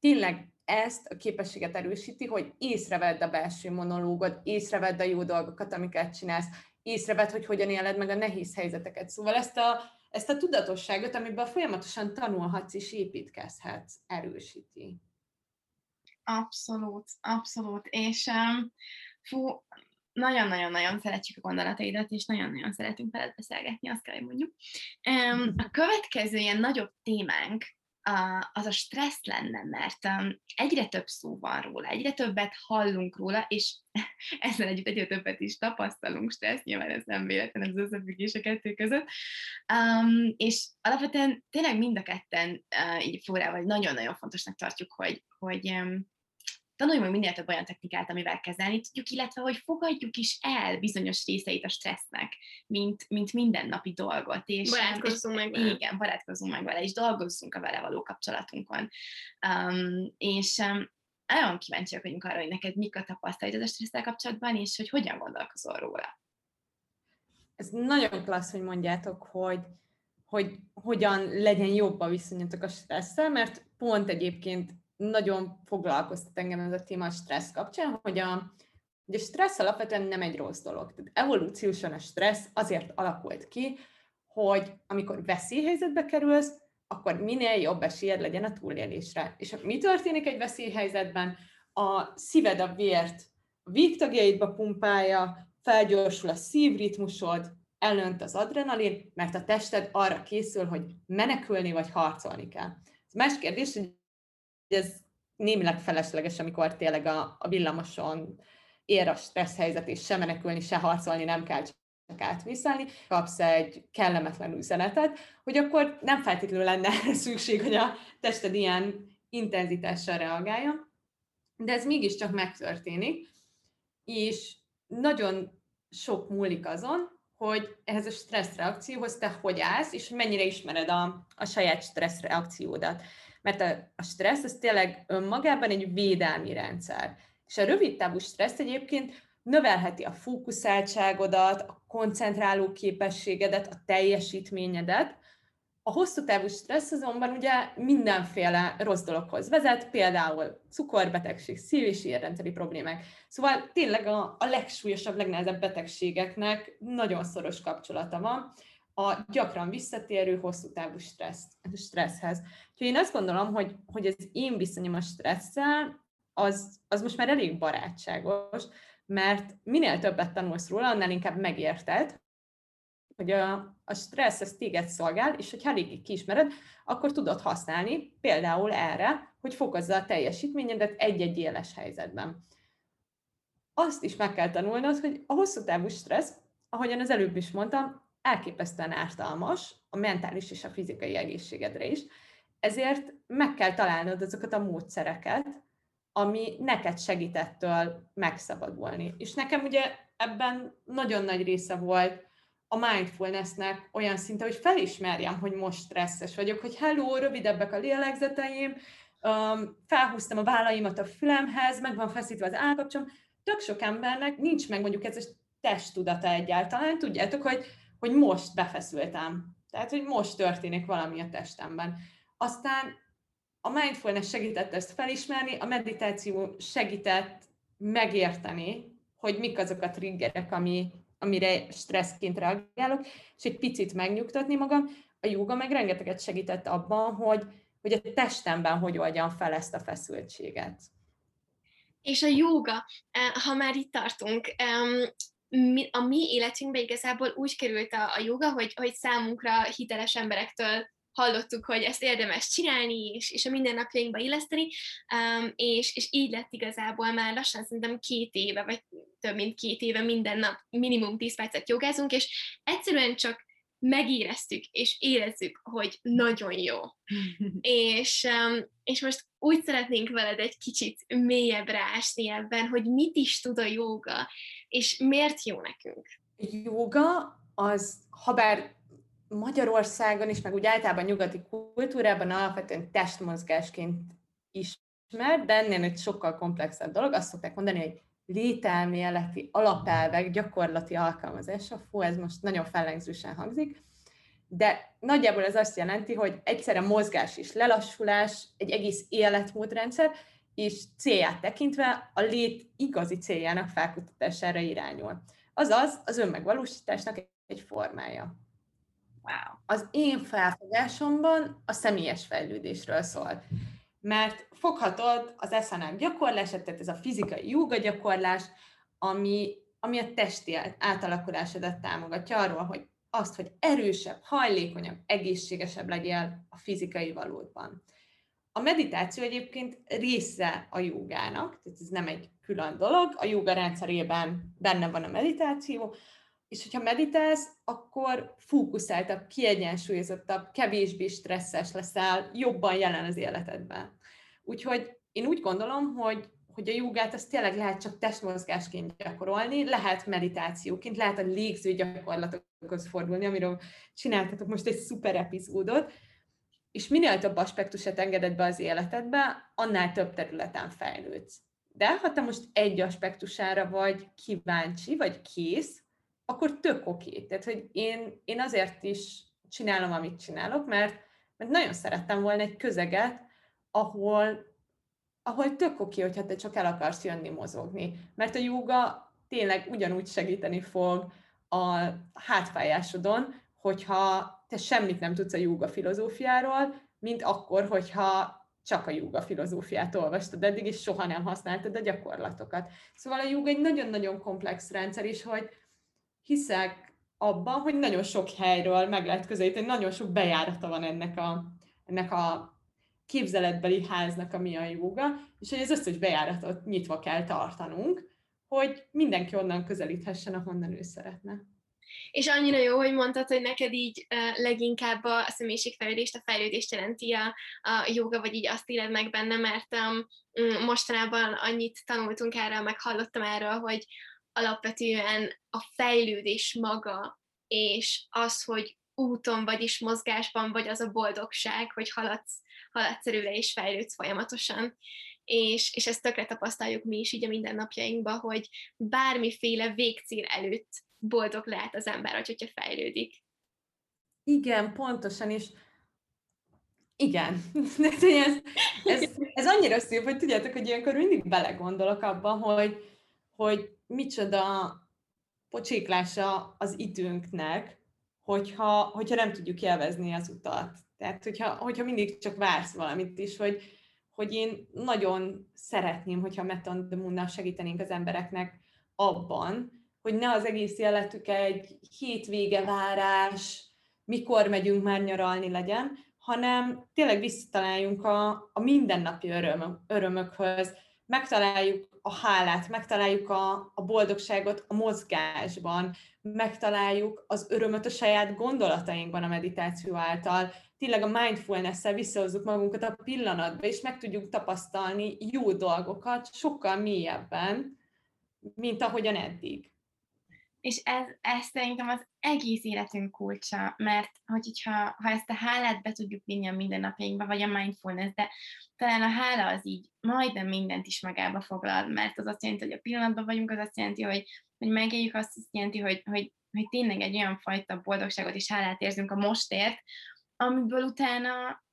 tényleg ezt a képességet erősíti, hogy észrevedd a belső monológod, észrevedd a jó dolgokat, amiket csinálsz, észrevedd, hogy hogyan éled meg a nehéz helyzeteket. Szóval ezt a, ezt a tudatosságot, amiben folyamatosan tanulhatsz és építkezhetsz, erősíti. Abszolút, abszolút. És um, fú, nagyon-nagyon-nagyon szeretjük a gondolataidat, és nagyon-nagyon szeretünk veled beszélgetni, azt kell, hogy mondjuk. Um, a következő ilyen nagyobb témánk, A, az a stressz lenne, mert um, egyre több szó van róla, egyre többet hallunk róla, és ezzel együtt egyre többet is tapasztalunk stressz, nyilván ez nem véletlen, az összefüggés a kettő között. Um, és alapvetően tényleg mind a ketten uh, így forrával nagyon-nagyon fontosnak tartjuk, hogy, hogy um, tanulj meg minél több olyan technikát, amivel kezelni tudjuk, illetve hogy fogadjuk is el bizonyos részeit a stressznek, mint, mint mindennapi dolgot. És, barátkozzunk és, meg vele. Igen, barátkozzunk meg vele, és dolgozzunk a vele való kapcsolatunkon. Um, és um, nagyon kíváncsiak vagyunk arra, hogy neked mik a tapasztalatod a stresszel kapcsolatban, és hogy hogyan gondolkozol róla. Ez nagyon klassz, hogy mondjátok, hogy, hogy hogyan legyen jobb a viszonyatok a stresszel, mert pont egyébként nagyon foglalkoztat engem ez a téma a stressz kapcsán, hogy a, hogy a stressz alapvetően nem egy rossz dolog. Tehát evolúciósan a stressz azért alakult ki, hogy amikor veszélyhelyzetbe kerülsz, akkor minél jobb esélyed legyen a túlélésre. És mi történik egy veszélyhelyzetben? A szíved a vért a végtagjaidba pumpálja, felgyorsul a szívritmusod, elönt az adrenalin, mert a tested arra készül, hogy menekülni vagy harcolni kell. Ez más kérdés, hogy ez némileg felesleges, amikor tényleg a, a villamoson ér a stressz helyzet, és se menekülni, se harcolni nem kell, csak átvészelni. Kapsz egy kellemetlen üzenetet, hogy akkor nem feltétlenül lenne erre szükség, hogy a tested ilyen intenzitással reagáljon, de ez mégiscsak megtörténik, és nagyon sok múlik azon, hogy ehhez a stressz reakcióhoz te hogy állsz, és mennyire ismered a, a saját stressz reakciódat. Mert a, a stressz az tényleg önmagában egy védelmi rendszer. És a rövidtávú stressz egyébként növelheti a fókuszáltságodat, a koncentráló képességedet, a teljesítményedet. A hosszú távú stressz azonban ugye mindenféle rossz dologhoz vezet, például cukorbetegség, szív- és érrendszeri problémák. Szóval tényleg a, a legsúlyosabb, legnehezebb betegségeknek nagyon szoros kapcsolata van a gyakran visszatérő hosszú távú stressz, stresszhez. Úgyhogy én azt gondolom, hogy, hogy az én viszonyom a stresszel, az, az most már elég barátságos, mert minél többet tanulsz róla, annál inkább megérted, hogy a, a stressz az téged szolgál, és hogyha eléggé kiismered, akkor tudod használni például erre, hogy fokozza a teljesítményedet egy-egy éles helyzetben. Azt is meg kell tanulnod, hogy a hosszú távú stressz, ahogyan az előbb is mondtam, elképesztően ártalmas a mentális és a fizikai egészségedre is, ezért meg kell találnod azokat a módszereket, ami neked segítettől megszabadulni. És nekem ugye ebben nagyon nagy része volt a mindfulnessnek olyan szinte, hogy felismerjem, hogy most stresszes vagyok, hogy hello, rövidebbek a lélegzeteim, felhúztam a vállaimat a fülemhez, meg van feszítve az állkapcsom. Tök sok embernek nincs meg mondjuk ez a testtudata egyáltalán, tudjátok, hogy, hogy most befeszültem. Tehát, hogy most történik valami a testemben. Aztán a mindfulness segített ezt felismerni, a meditáció segített megérteni, hogy mik azok a triggerek, ami amire stresszként reagálok, és egy picit megnyugtatni magam. A jóga meg rengeteget segített abban, hogy, hogy a testemben hogy oldjam fel ezt a feszültséget. És a jóga, ha már itt tartunk, a mi életünkben igazából úgy került a jóga, hogy, hogy számunkra hiteles emberektől hallottuk, hogy ezt érdemes csinálni, és, és a mindennapjainkba illeszteni, um, és, és így lett igazából már lassan szerintem két éve, vagy több mint két éve minden nap minimum tíz percet jogázunk, és egyszerűen csak megéreztük, és érezzük, hogy nagyon jó. és, um, és most úgy szeretnénk veled egy kicsit mélyebbre ásni ebben, hogy mit is tud a jóga, és miért jó nekünk. Jóga az, habár Magyarországon is, meg úgy általában nyugati kultúrában alapvetően testmozgásként ismert, de ennél egy sokkal komplexebb dolog. Azt szokták mondani, hogy lételméleti alapelvek gyakorlati alkalmazása. Fú, ez most nagyon fellengzősen hangzik. De nagyjából ez azt jelenti, hogy egyszerre mozgás és lelassulás, egy egész életmódrendszer, és célját tekintve a lét igazi céljának felkutatására irányul. Azaz az önmegvalósításnak egy formája. Wow. Az én felfogásomban a személyes fejlődésről szól. Mert foghatod az esz en em gyakorlását, tehát ez a fizikai jóga gyakorlás, ami, ami a testi átalakulásodat támogatja arról, hogy azt, hogy erősebb, hajlékonyabb, egészségesebb legyél a fizikai valódban. A meditáció egyébként része a jógának, tehát ez nem egy külön dolog, a jóga rendszerében benne van a meditáció, és hogyha meditálsz, akkor fókuszáltabb, kiegyensúlyozottabb, kevésbé stresszes leszel, jobban jelen az életedben. Úgyhogy én úgy gondolom, hogy, hogy a jógát azt tényleg lehet csak testmozgásként gyakorolni, lehet meditációként, lehet a légző gyakorlatokhoz fordulni, amiről csináltatok most egy szuper epizódot, és minél több aspektusát engeded be az életedbe, annál több területen fejlődsz. De ha te most egy aspektusára vagy kíváncsi, vagy kész, akkor tök oké. Tehát, hogy én, én azért is csinálom, amit csinálok, mert, mert nagyon szerettem volna egy közeget, ahol, ahol tök oké, hogyha te csak el akarsz jönni mozogni. Mert a jóga tényleg ugyanúgy segíteni fog a hátfájásodon, hogyha te semmit nem tudsz a jóga filozófiáról, mint akkor, hogyha csak a jóga filozófiát olvastad eddig, és soha nem használtad a gyakorlatokat. Szóval a jóga egy nagyon-nagyon komplex rendszer is, hogy hiszek abban, hogy nagyon sok helyről meg lehet közelíteni, nagyon sok bejárata van ennek a, ennek a képzeletbeli háznak, ami a jóga, és hogy az összes bejáratot nyitva kell tartanunk, hogy mindenki onnan közelíthessen, ahonnan ő szeretne. És annyira jó, hogy mondtad, hogy neked így uh, leginkább a személyiségfejlődést, a fejlődést jelenti a, a jóga, vagy így azt éled meg benne, mert um, mostanában annyit tanultunk erről, meg hallottam erről, hogy alapvetően a fejlődés maga, és az, hogy úton vagy is mozgásban, vagy az a boldogság, hogy haladsz, haladsz előre és fejlődsz folyamatosan. És, és ezt tökre tapasztaljuk mi is így a mindennapjainkban, hogy bármiféle végcél előtt boldog lehet az ember, hogyha fejlődik. Igen, pontosan, és igen. ez, ez, ez annyira szép, hogy tudjátok, hogy ilyenkor mindig belegondolok abban, hogy, hogy micsoda pocséklása az időnknek, hogyha, hogyha nem tudjuk élvezni az utat. Tehát, hogyha, hogyha mindig csak vársz valamit is, hogy, hogy én nagyon szeretném, hogyha Mat on the Moon-nal segítenénk az embereknek abban, hogy ne az egész életük egy hétvége várás, mikor megyünk már nyaralni legyen, hanem tényleg visszataláljunk a, a mindennapi öröm, örömökhöz, megtaláljuk a hálát, megtaláljuk a, a boldogságot a mozgásban, megtaláljuk az örömöt a saját gondolatainkban a meditáció által, tényleg a mindfulness-szel visszahozzuk magunkat a pillanatba, és meg tudjuk tapasztalni jó dolgokat sokkal mélyebben, mint ahogyan eddig. És ez, ez szerintem az egész életünk kulcsa, mert hogyha ha ezt a hálát be tudjuk vinni a mindennapjainkba, vagy a mindfulness, de talán a hála az így majdnem mindent is magába foglal, mert az azt jelenti, hogy a pillanatban vagyunk, az azt jelenti, hogy, hogy megéljük, azt jelenti, hogy, hogy, hogy tényleg egy olyan fajta boldogságot és hálát érzünk a mostért, amiből utána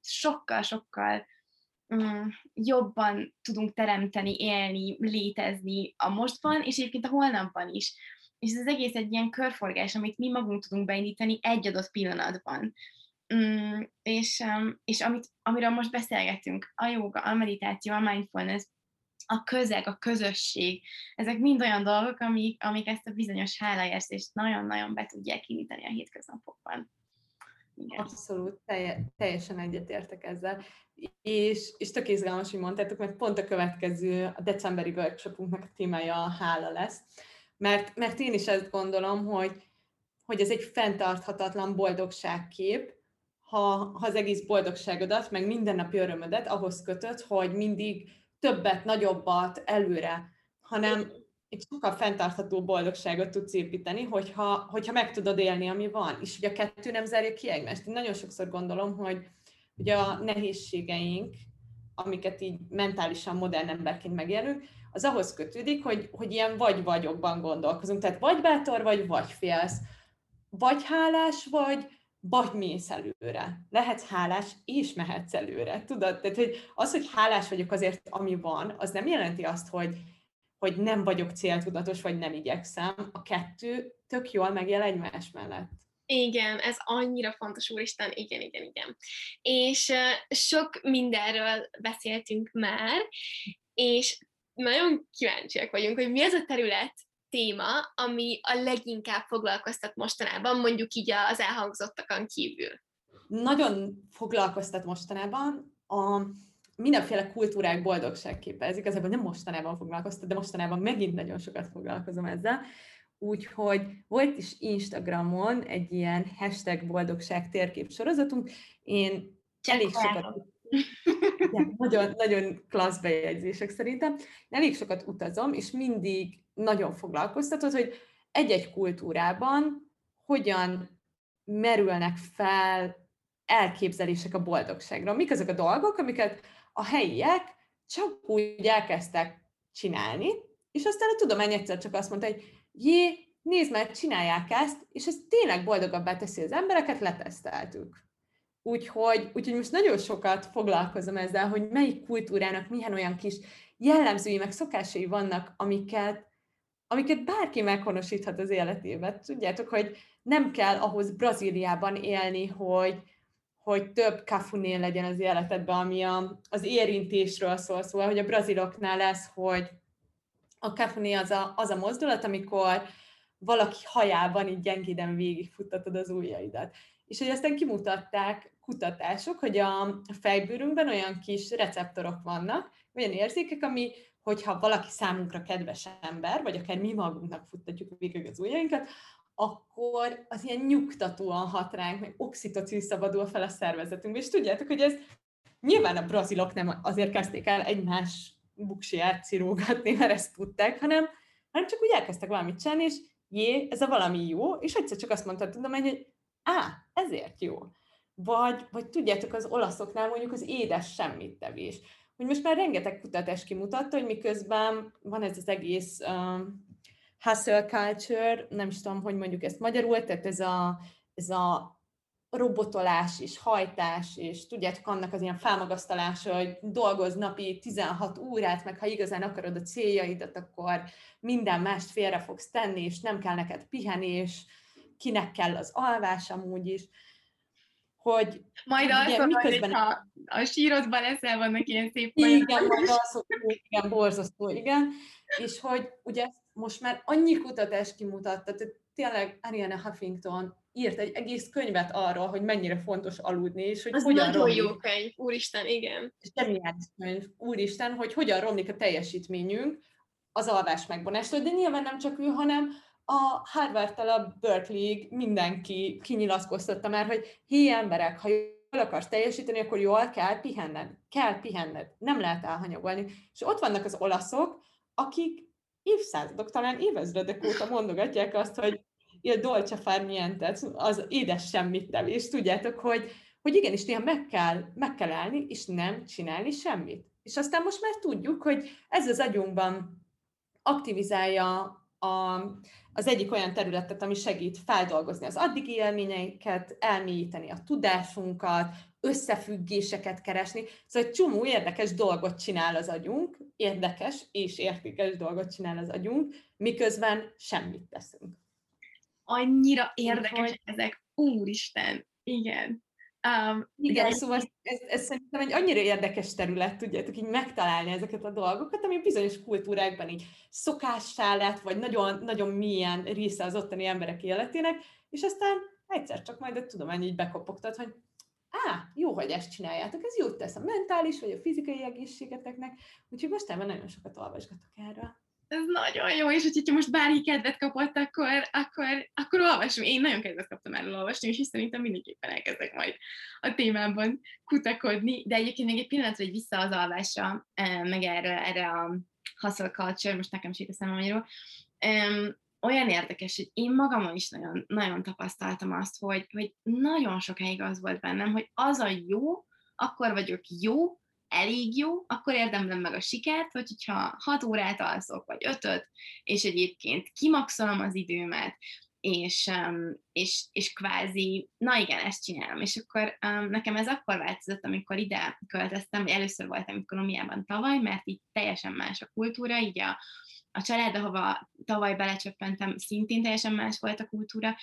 sokkal-sokkal mm, jobban tudunk teremteni, élni, létezni a mostban, és egyébként a holnapban is. És ez az egész egy ilyen körforgás, amit mi magunk tudunk beindítani egy adott pillanatban. Mm, és és amit, amiről most beszélgetünk, a jóga, a meditáció, a mindfulness, a közeg, a közösség, ezek mind olyan dolgok, amik, amik ezt a bizonyos hálaérzést nagyon-nagyon be tudják indítani a hétköznapokban. Igen. Abszolút, telje, teljesen egyetértek ezzel. És, és tök izgalmas, hogy mondtátok, mert pont a következő, a decemberi workshopunknak a témája a hála lesz. Mert, mert én is ezt gondolom, hogy, hogy ez egy fenntarthatatlan boldogságkép, ha, ha az egész boldogságodat, meg mindennapi örömödet ahhoz kötöd, hogy mindig többet, nagyobbat, előre, hanem egy sokkal fenntartható boldogságot tudsz építeni, hogyha, hogyha meg tudod élni, ami van. És ugye a kettő nem zárja ki egymást. Én nagyon sokszor gondolom, hogy ugye a nehézségeink, amiket így mentálisan modern emberként megélünk, az ahhoz kötődik, hogy, hogy ilyen vagy-vagyokban gondolkozunk. Tehát vagy bátor, vagy vagy félsz. Vagy hálás, vagy vagy mész előre. Lehetsz hálás, és mehetsz előre. Tudod? Tehát hogy az, hogy hálás vagyok azért, ami van, az nem jelenti azt, hogy hogy nem vagyok céltudatos, vagy nem igyekszem, a kettő tök jól megjel egymás mellett. Igen, ez annyira fontos, úristen, igen, igen, igen. És uh, sok mindenről beszéltünk már, és nagyon kíváncsiak vagyunk, hogy mi az a terület, téma, ami a leginkább foglalkoztat mostanában, mondjuk így az elhangzottakon kívül. Nagyon foglalkoztat mostanában a... mindenféle kultúrák boldogságképe. Ez igazából nem mostanában foglalkoztam, de mostanában megint nagyon sokat foglalkozom ezzel. Úgyhogy volt is Instagramon egy ilyen hashtag boldogság térkép sorozatunk. Én Csak elég sokat... Igen, nagyon, nagyon klassz bejegyzések szerintem. Elég sokat utazom, és mindig nagyon foglalkoztatott, hogy egy-egy kultúrában hogyan merülnek fel elképzelések a boldogságról. Mik azok a dolgok, amiket a helyiek csak úgy elkezdtek csinálni, és aztán a tudomány egyszer csak azt mondta, hogy jé, nézd már, csinálják ezt, és ez tényleg boldogabbá teszi az embereket, leteszteltük. Úgyhogy, úgyhogy most nagyon sokat foglalkozom ezzel, hogy melyik kultúrának milyen olyan kis jellemzői, meg szokásai vannak, amiket, amiket bárki meghonosíthat az életében. Tudjátok, hogy nem kell ahhoz Brazíliában élni, hogy hogy több kafuné legyen az életedben, ami a, az érintésről szól, szóval, hogy a braziloknál lesz, hogy a kafuné az a, az a mozdulat, amikor valaki hajában így gyengéden végigfuttatod az ujjaidat. És hogy aztán kimutatták kutatások, hogy a fejbőrünkben olyan kis receptorok vannak, olyan érzékek, ami, hogyha valaki számunkra kedves ember, vagy akár mi magunknak futtatjuk végig az ujjainkat, akkor az ilyen nyugtatóan hat ránk, meg oxitocin szabadul fel a szervezetünkben. És tudjátok, hogy ez nyilván a brazilok nem azért kezdték el egymás buksiját cirógatni, mert ezt tudták, hanem, hanem csak úgy elkezdtek valamit csinálni, és jé, ez a valami jó, és egyszer csak azt mondta a tudomány, hogy á, ezért jó. Vagy, vagy tudjátok, az olaszoknál mondjuk az édes semmittevés. Hogy most már rengeteg kutatás kimutatta, hogy miközben van ez az egész um, hustle culture, nem is tudom, hogy mondjuk ezt magyarul, tehát ez a, ez a robotolás és hajtás, és tudjátok, annak az ilyen felmagasztalása, hogy dolgozz napi tizenhat órát, meg ha igazán akarod a céljaidat, akkor minden mást félre fogsz tenni, és nem kell neked pihenés, kinek kell az alvás amúgy is. Hogy majd alszol, miközben... a, a sírodban ezzel vannak ilyen szép folyamatok. Igen, majd alszol, igen, borzasztó, igen. És hogy ugye most már annyi kutatás kimutatta, tehát tényleg Ariana Huffington írt egy egész könyvet arról, hogy mennyire fontos aludni, és hogy az hogyan romlik. Jó könyv, úristen, igen. Zseniális könyv, úristen, hogy hogyan romlik a teljesítményünk az alvás megvonástól, de nyilván nem csak ő, hanem a Harvard-tel a Berkeley-ig mindenki kinyilatkoztatta már, hogy hé emberek, ha jól akarsz teljesíteni, akkor jól kell pihenned, kell pihenned, nem lehet elhanyagolni. És ott vannak az olaszok, akik évszázadok, talán évezredek óta mondogatják azt, hogy ilyen dolce far niente, az édes semmit nem, és tudjátok, hogy, hogy igenis néha meg kell, meg kell állni, és nem csinálni semmit. És aztán most már tudjuk, hogy ez az agyunkban aktivizálja A, az egyik olyan területet, ami segít feldolgozni az addigi élményeinket, elmélyíteni a tudásunkat, összefüggéseket keresni. Szóval egy csomó érdekes dolgot csinál az agyunk, érdekes és értékes dolgot csinál az agyunk, miközben semmit teszünk. Annyira érdekes hogy... ezek, úristen, igen. Um, igen, de... szóval ez, ez szerintem egy annyira érdekes terület, tudjátok, így megtalálni ezeket a dolgokat, ami bizonyos kultúrákban így szokássá lett, vagy nagyon, nagyon milyen része az ottani emberek életének, és aztán egyszer csak majd a tudomány így bekopogtat, hogy á, jó, hogy ezt csináljátok, ez jót tesz a mentális, vagy a fizikai egészségeteknek, úgyhogy mostanában nagyon sokat olvasgatok erről. Ez nagyon jó, és hogyha most bárki kedvet kapott, akkor, akkor, akkor olvasom. Én nagyon kedvet kaptam erről olvasni, és szerintem mindenképpen elkezdek majd a témában kutakodni. De egyébként még egy pillanatra, hogy vissza az alvásra, meg erre, erre a hustle culture, most nekem sét eszembe magyarul. Olyan érdekes, hogy én magamon is nagyon, nagyon tapasztaltam azt, hogy, hogy nagyon sokáig az volt bennem, hogy az a jó, akkor vagyok jó, elég jó, akkor érdemlem meg a sikert, vagy hogyha hat órát alszok, vagy ötöt, és egyébként kimaxolom az időmet, és, és, és kvázi, na igen, ezt csinálom. És akkor nekem ez akkor változott, amikor ide költöztem, vagy először voltam Kolumbiában tavaly, mert így teljesen más a kultúra, így a, a család, ahova tavaly belecsöppentem, szintén teljesen más volt a kultúra.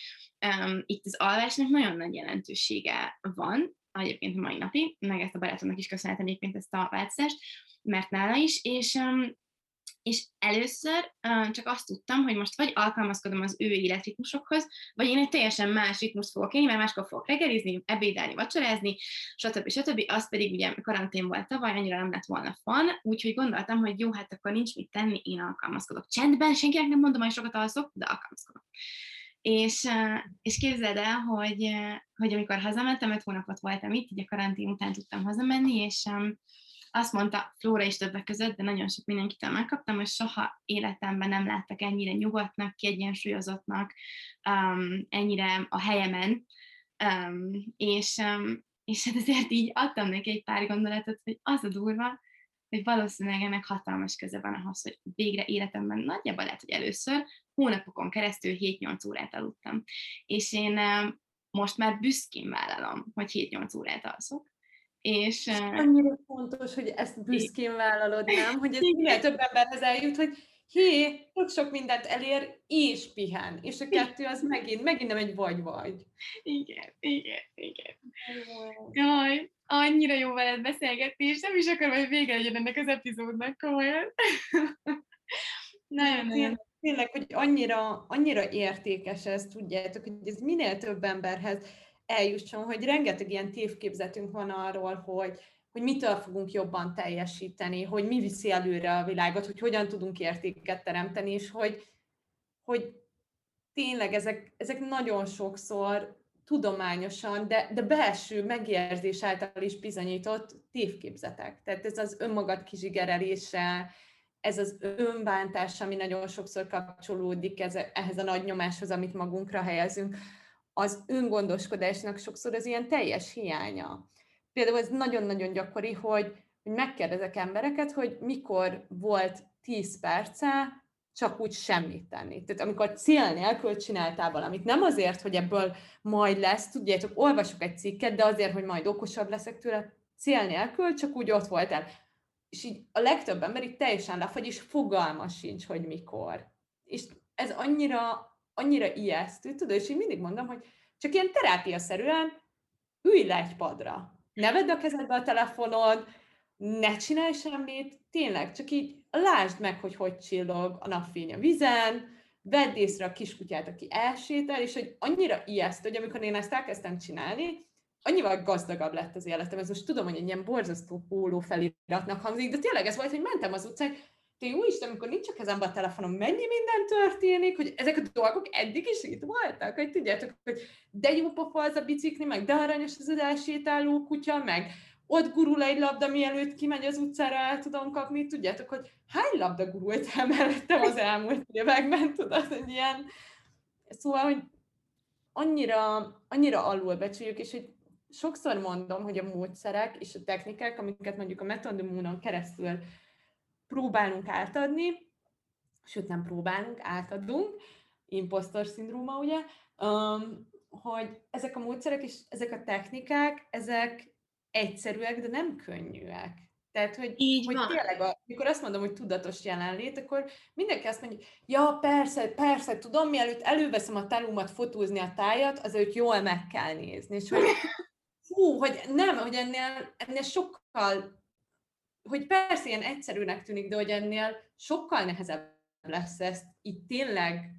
Itt az alvásnak nagyon nagy jelentősége van, egyébként a mai napig, meg ezt a barátomnak is köszönhetem egyébként ezt a változást, mert nála is, és, és először csak azt tudtam, hogy most vagy alkalmazkodom az ő életritmusokhoz, vagy én egy teljesen más ritmust fogok élni, mert máskor fogok reggelizni, ebédelni, vacsorázni, stb. stb. Az pedig ugye karantén volt tavaly, annyira nem lett volna fun, úgyhogy gondoltam, hogy jó, hát akkor nincs mit tenni, én alkalmazkodok. Csendben, senkinek nem mondom, hogy sokat alszok, de alkalmazkodok. És, és képzeld el, hogy, hogy amikor hazamentem, öt hónapot voltam itt, így a karantén után tudtam hazamenni, és azt mondta Flóra is többek között, de nagyon sok mindenkitől megkaptam, hogy soha életemben nem láttak ennyire nyugodtnak, kiegyensúlyozottnak, um, ennyire a helyemen, um, és, um, és hát ezért így adtam neki egy pár gondolatot, hogy az a durva, hogy valószínűleg ennek hatalmas köze van ahhoz, hogy végre életemben nagyjából lehet, hogy először hónapokon keresztül hét-nyolc órát aludtam. És én most már büszkén vállalom, hogy hét-nyolc órát alszok. És, és annyira fontos, hogy ezt büszkén vállalod, nem? Hogy ez minél több emberhez eljut, hogy hé, ott sok mindent elér, és pihen. És a kettő az megint, megint nem egy vagy-vagy. Igen, igen, igen. Jaj, annyira jó veled beszélgetni, és nem is akarom, hogy vége legyen ennek az epizódnak, komolyan. Nagyon-nagyon. Tényleg, hogy annyira, annyira értékes ez, tudjátok, hogy ez minél több emberhez eljusson, hogy rengeteg ilyen tévképzetünk van arról, hogy, hogy mitől fogunk jobban teljesíteni, hogy mi viszi előre a világot, hogy hogyan tudunk értéket teremteni, és hogy, hogy tényleg ezek, ezek nagyon sokszor tudományosan, de, de belső megérzés által is bizonyított tévképzetek. Tehát ez az önmagad kizsigerelése, ez az önbántás, ami nagyon sokszor kapcsolódik ehhez a nagy nyomáshoz, amit magunkra helyezünk, az öngondoskodásnak sokszor az ilyen teljes hiánya. Például ez nagyon-nagyon gyakori, hogy, hogy megkérdezek embereket, hogy mikor volt tíz perce csak úgy semmit tenni. Tehát amikor cél nélkül csináltál valamit. Nem azért, hogy ebből majd lesz, tudjátok, olvasok egy cikket, de azért, hogy majd okosabb leszek tőle, cél nélkül csak úgy ott voltál. És így a legtöbb ember itt teljesen lefagy, és fogalma sincs, hogy mikor. És ez annyira, annyira ijesztő, tudod, és én mindig mondom, hogy csak ilyen terápiaszerűen ülj le egy padra. Ne vedd a kezedbe a telefonod, ne csinálj semmit, tényleg, csak így lásd meg, hogy hogy csillog a napfény a vizen, vedd észre a kiskutyát, aki elsétál, és hogy annyira ijesztő, hogy amikor én ezt elkezdtem csinálni, annyival gazdagabb lett az életem. Ez most tudom, hogy egy ilyen borzasztó póló feliratnak hangzik, de tényleg ez volt, hogy mentem az utcán, hogy úristen, amikor nincs a kezembe a telefonom, mennyi minden történik, hogy ezek a dolgok eddig is itt voltak, hogy tudjátok, hogy de jó pofa az a bicikli, meg de aranyos az az elsétáló kutya, meg ott gurul egy labda, mielőtt kimegy az utcára, el tudom kapni, tudjátok, hogy hány labda gurult el mellettem az elmúlt években, tudod, hogy ilyen... Szóval, hogy annyira, annyira alulbecsüljük, és hogy sokszor mondom, hogy a módszerek és a technikák, amiket mondjuk a Mat on the Moonon keresztül próbálunk átadni, sőt nem próbálunk, átadunk, imposztor szindróma, ugye, hogy ezek a módszerek és ezek a technikák, ezek egyszerűek, de nem könnyűek. Tehát, hogy, hogy tényleg, amikor azt mondom, hogy tudatos jelenlét, akkor mindenki azt mondja, ja, persze, persze, tudom, mielőtt előveszem a tálómat fotózni a tájat, azért jól meg kell nézni. És hogy, hú, hogy nem, hogy ennél, ennél sokkal, hogy persze ilyen egyszerűnek tűnik, de hogy ennél sokkal nehezebb lesz ezt itt tényleg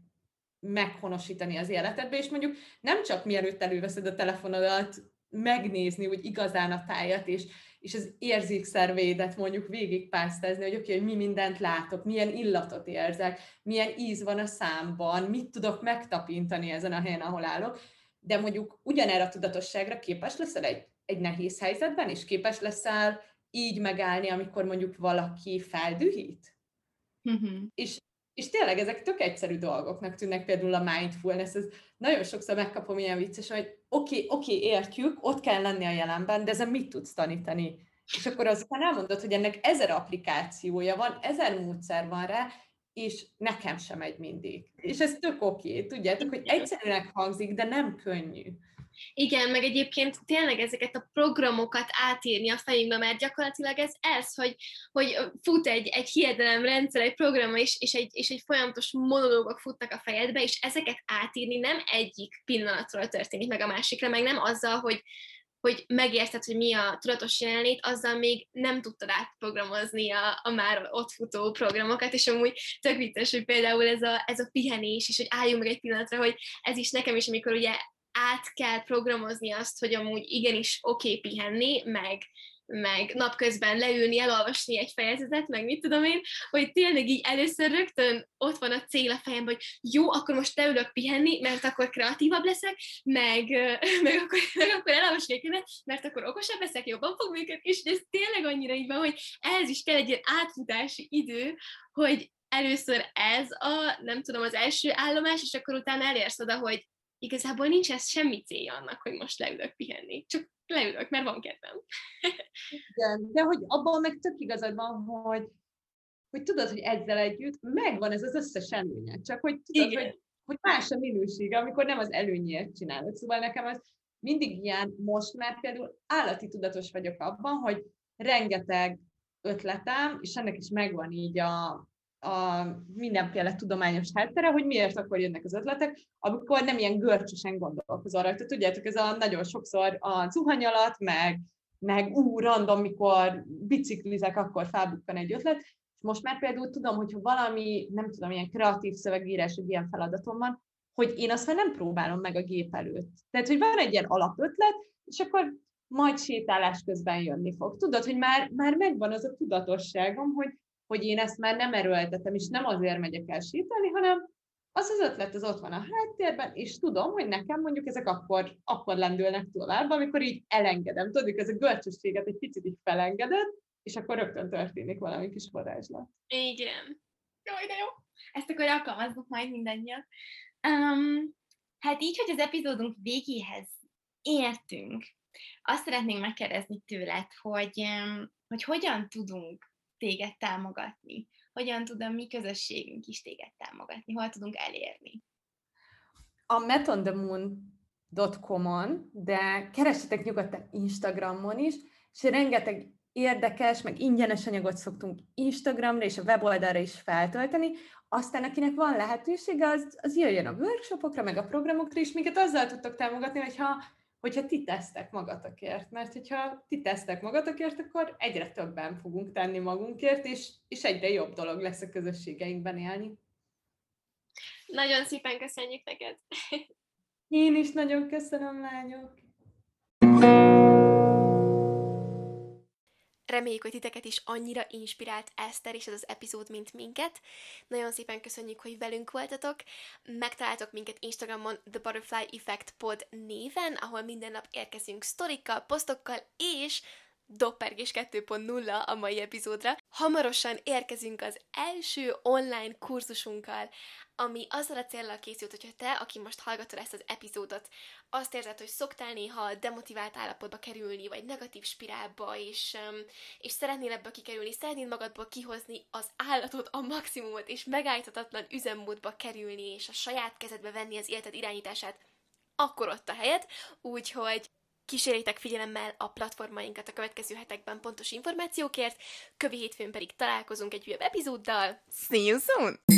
meghonosítani az életedbe, és mondjuk nem csak mielőtt előveszed a telefonodat, megnézni úgy igazán a tájat, és, és az érzékszervédet mondjuk végigpásztázni, hogy oké, hogy mi mindent látok, milyen illatot érzek, milyen íz van a számban, mit tudok megtapintani ezen a helyen, ahol állok, de mondjuk ugyanerre a tudatosságra képes leszel egy, egy nehéz helyzetben, és képes leszel így megállni, amikor mondjuk valaki feldühít. Mm-hmm. És És tényleg ezek tök egyszerű dolgoknak tűnnek, például a mindfulness, ez nagyon sokszor megkapom ilyen vicces, hogy oké, oké, értjük, ott kell lenni a jelenben, de ezen mit tudsz tanítani? És akkor azután elmondod, hogy ennek ezer applikációja van, ezer módszer van rá, és nekem sem megy mindig. És ez tök oké, tudjátok, hogy egyszerűnek hangzik, de nem könnyű. Igen, meg egyébként tényleg ezeket a programokat átírni a fejünkbe, mert gyakorlatilag ez ez, hogy, hogy fut egy, egy hiedelemrendszer, egy program, és, és, egy, és egy folyamatos monológok futnak a fejedbe, és ezeket átírni nem egyik pillanatról történik meg a másikra, meg nem azzal, hogy, hogy megérted, hogy mi a tudatos jelenlét, azzal még nem tudtad átprogramozni a, a már ott futó programokat, és amúgy tök vicces, hogy például ez a, ez a pihenés is, hogy álljunk meg egy pillanatra, hogy ez is nekem is, amikor ugye át kell programozni azt, hogy amúgy igenis oké okay pihenni, meg, meg napközben leülni, elolvasni egy fejezetet, meg mit tudom én, hogy tényleg így először rögtön ott van a cél a fejemben, hogy jó, akkor most leülök pihenni, mert akkor kreatívabb leszek, meg, meg, akkor, meg akkor elolvasni egy könyvet, mert akkor okosabb leszek, jobban fog működni, és ez tényleg annyira így van, hogy ehhez is kell egy ilyen átfutási idő, hogy először ez a, nem tudom, az első állomás, és akkor utána elérsz oda, hogy igazából nincs ez semmi célja annak, hogy most leülök pihenni. Csak leülök, mert van kedvem. Igen, de hogy abban meg tök igazad van, hogy, hogy tudod, hogy ezzel együtt megvan ez az összes előnye. Csak hogy tudod, hogy, hogy más a minősége, amikor nem az előnyért csinálod. Szóval nekem az mindig ilyen, most már például állati tudatos vagyok abban, hogy rengeteg ötletem, és ennek is megvan így a... a mindenféle tudományos háttere, hogy miért akkor jönnek az ötletek, amikor nem ilyen görcsösen gondolkozol rajta. Tudjátok, ez a nagyon sokszor a zuhany alatt, meg, meg ú, random, mikor biciklizek, akkor felbukkan egy ötlet. És most már például tudom, hogyha valami, nem tudom, ilyen kreatív szövegírás, vagy ilyen feladatom van, hogy én azt már nem próbálom meg a gép előtt. Tehát, hogy van egy ilyen alapötlet, és akkor majd sétálás közben jönni fog. Tudod, hogy már, már megvan az a tudatosságom, hogy hogy én ezt már nem erőltetem, és nem azért megyek el sétálni, hanem az az ötlet az ott van a háttérben, és tudom, hogy nekem mondjuk ezek akkor, akkor lendülnek tovább, amikor így elengedem. Tudjuk, ez a görcsösséget egy picit így felengedett, és akkor rögtön történik valami kis varázslat. Igen. Jó, de jó. Ezt akkor alkalmazzuk majd mindannyian. Um, Hát így, hogy az epizódunk végéhez értünk, azt szeretnénk megkérdezni tőled, hogy, hogy hogyan tudunk téged támogatni, hogyan tud a mi közösségünk is téged támogatni, hol tudunk elérni. A Mat on the Moon .com-on, de keressetek nyugodtan Instagramon is, és rengeteg érdekes, meg ingyenes anyagot szoktunk Instagramra és a weboldalra is feltölteni, aztán akinek van lehetősége, az, az jöjjön a workshopokra, meg a programokra is, minket azzal tudtok támogatni, hogyha, hogyha ti tesztek magatokért, mert hogyha ti tesztek magatokért, akkor egyre többen fogunk tenni magunkért, és, és egyre jobb dolog lesz a közösségeinkben élni. Nagyon szépen köszönjük neked! Én is nagyon köszönöm, lányok! Reméljük, hogy titeket is annyira inspirált Eszter és ez az epizód, mint minket. Nagyon szépen köszönjük, hogy velünk voltatok. Megtaláltok minket Instagramon The Butterfly Effect Pod néven, ahol minden nap érkezünk sztorikkal, posztokkal és Doppergés kettő pont nulla a mai epizódra. Hamarosan érkezünk az első online kurzusunkkal, ami azzal a céllal készült, hogyha te, aki most hallgatod ezt az epizódot, azt érzed, hogy szoktál néha demotivált állapotba kerülni, vagy negatív spirálba, és, és szeretnél ebből kikerülni, szeretnéd magadból kihozni az állatot, a maximumot, és megállíthatatlan üzemmódba kerülni, és a saját kezedbe venni az életed irányítását, akkor ott a helyed, úgyhogy kísérjétek figyelemmel a platformainkat a következő hetekben pontos információkért, kövi hétfőn pedig találkozunk egy újabb epizóddal. See you soon!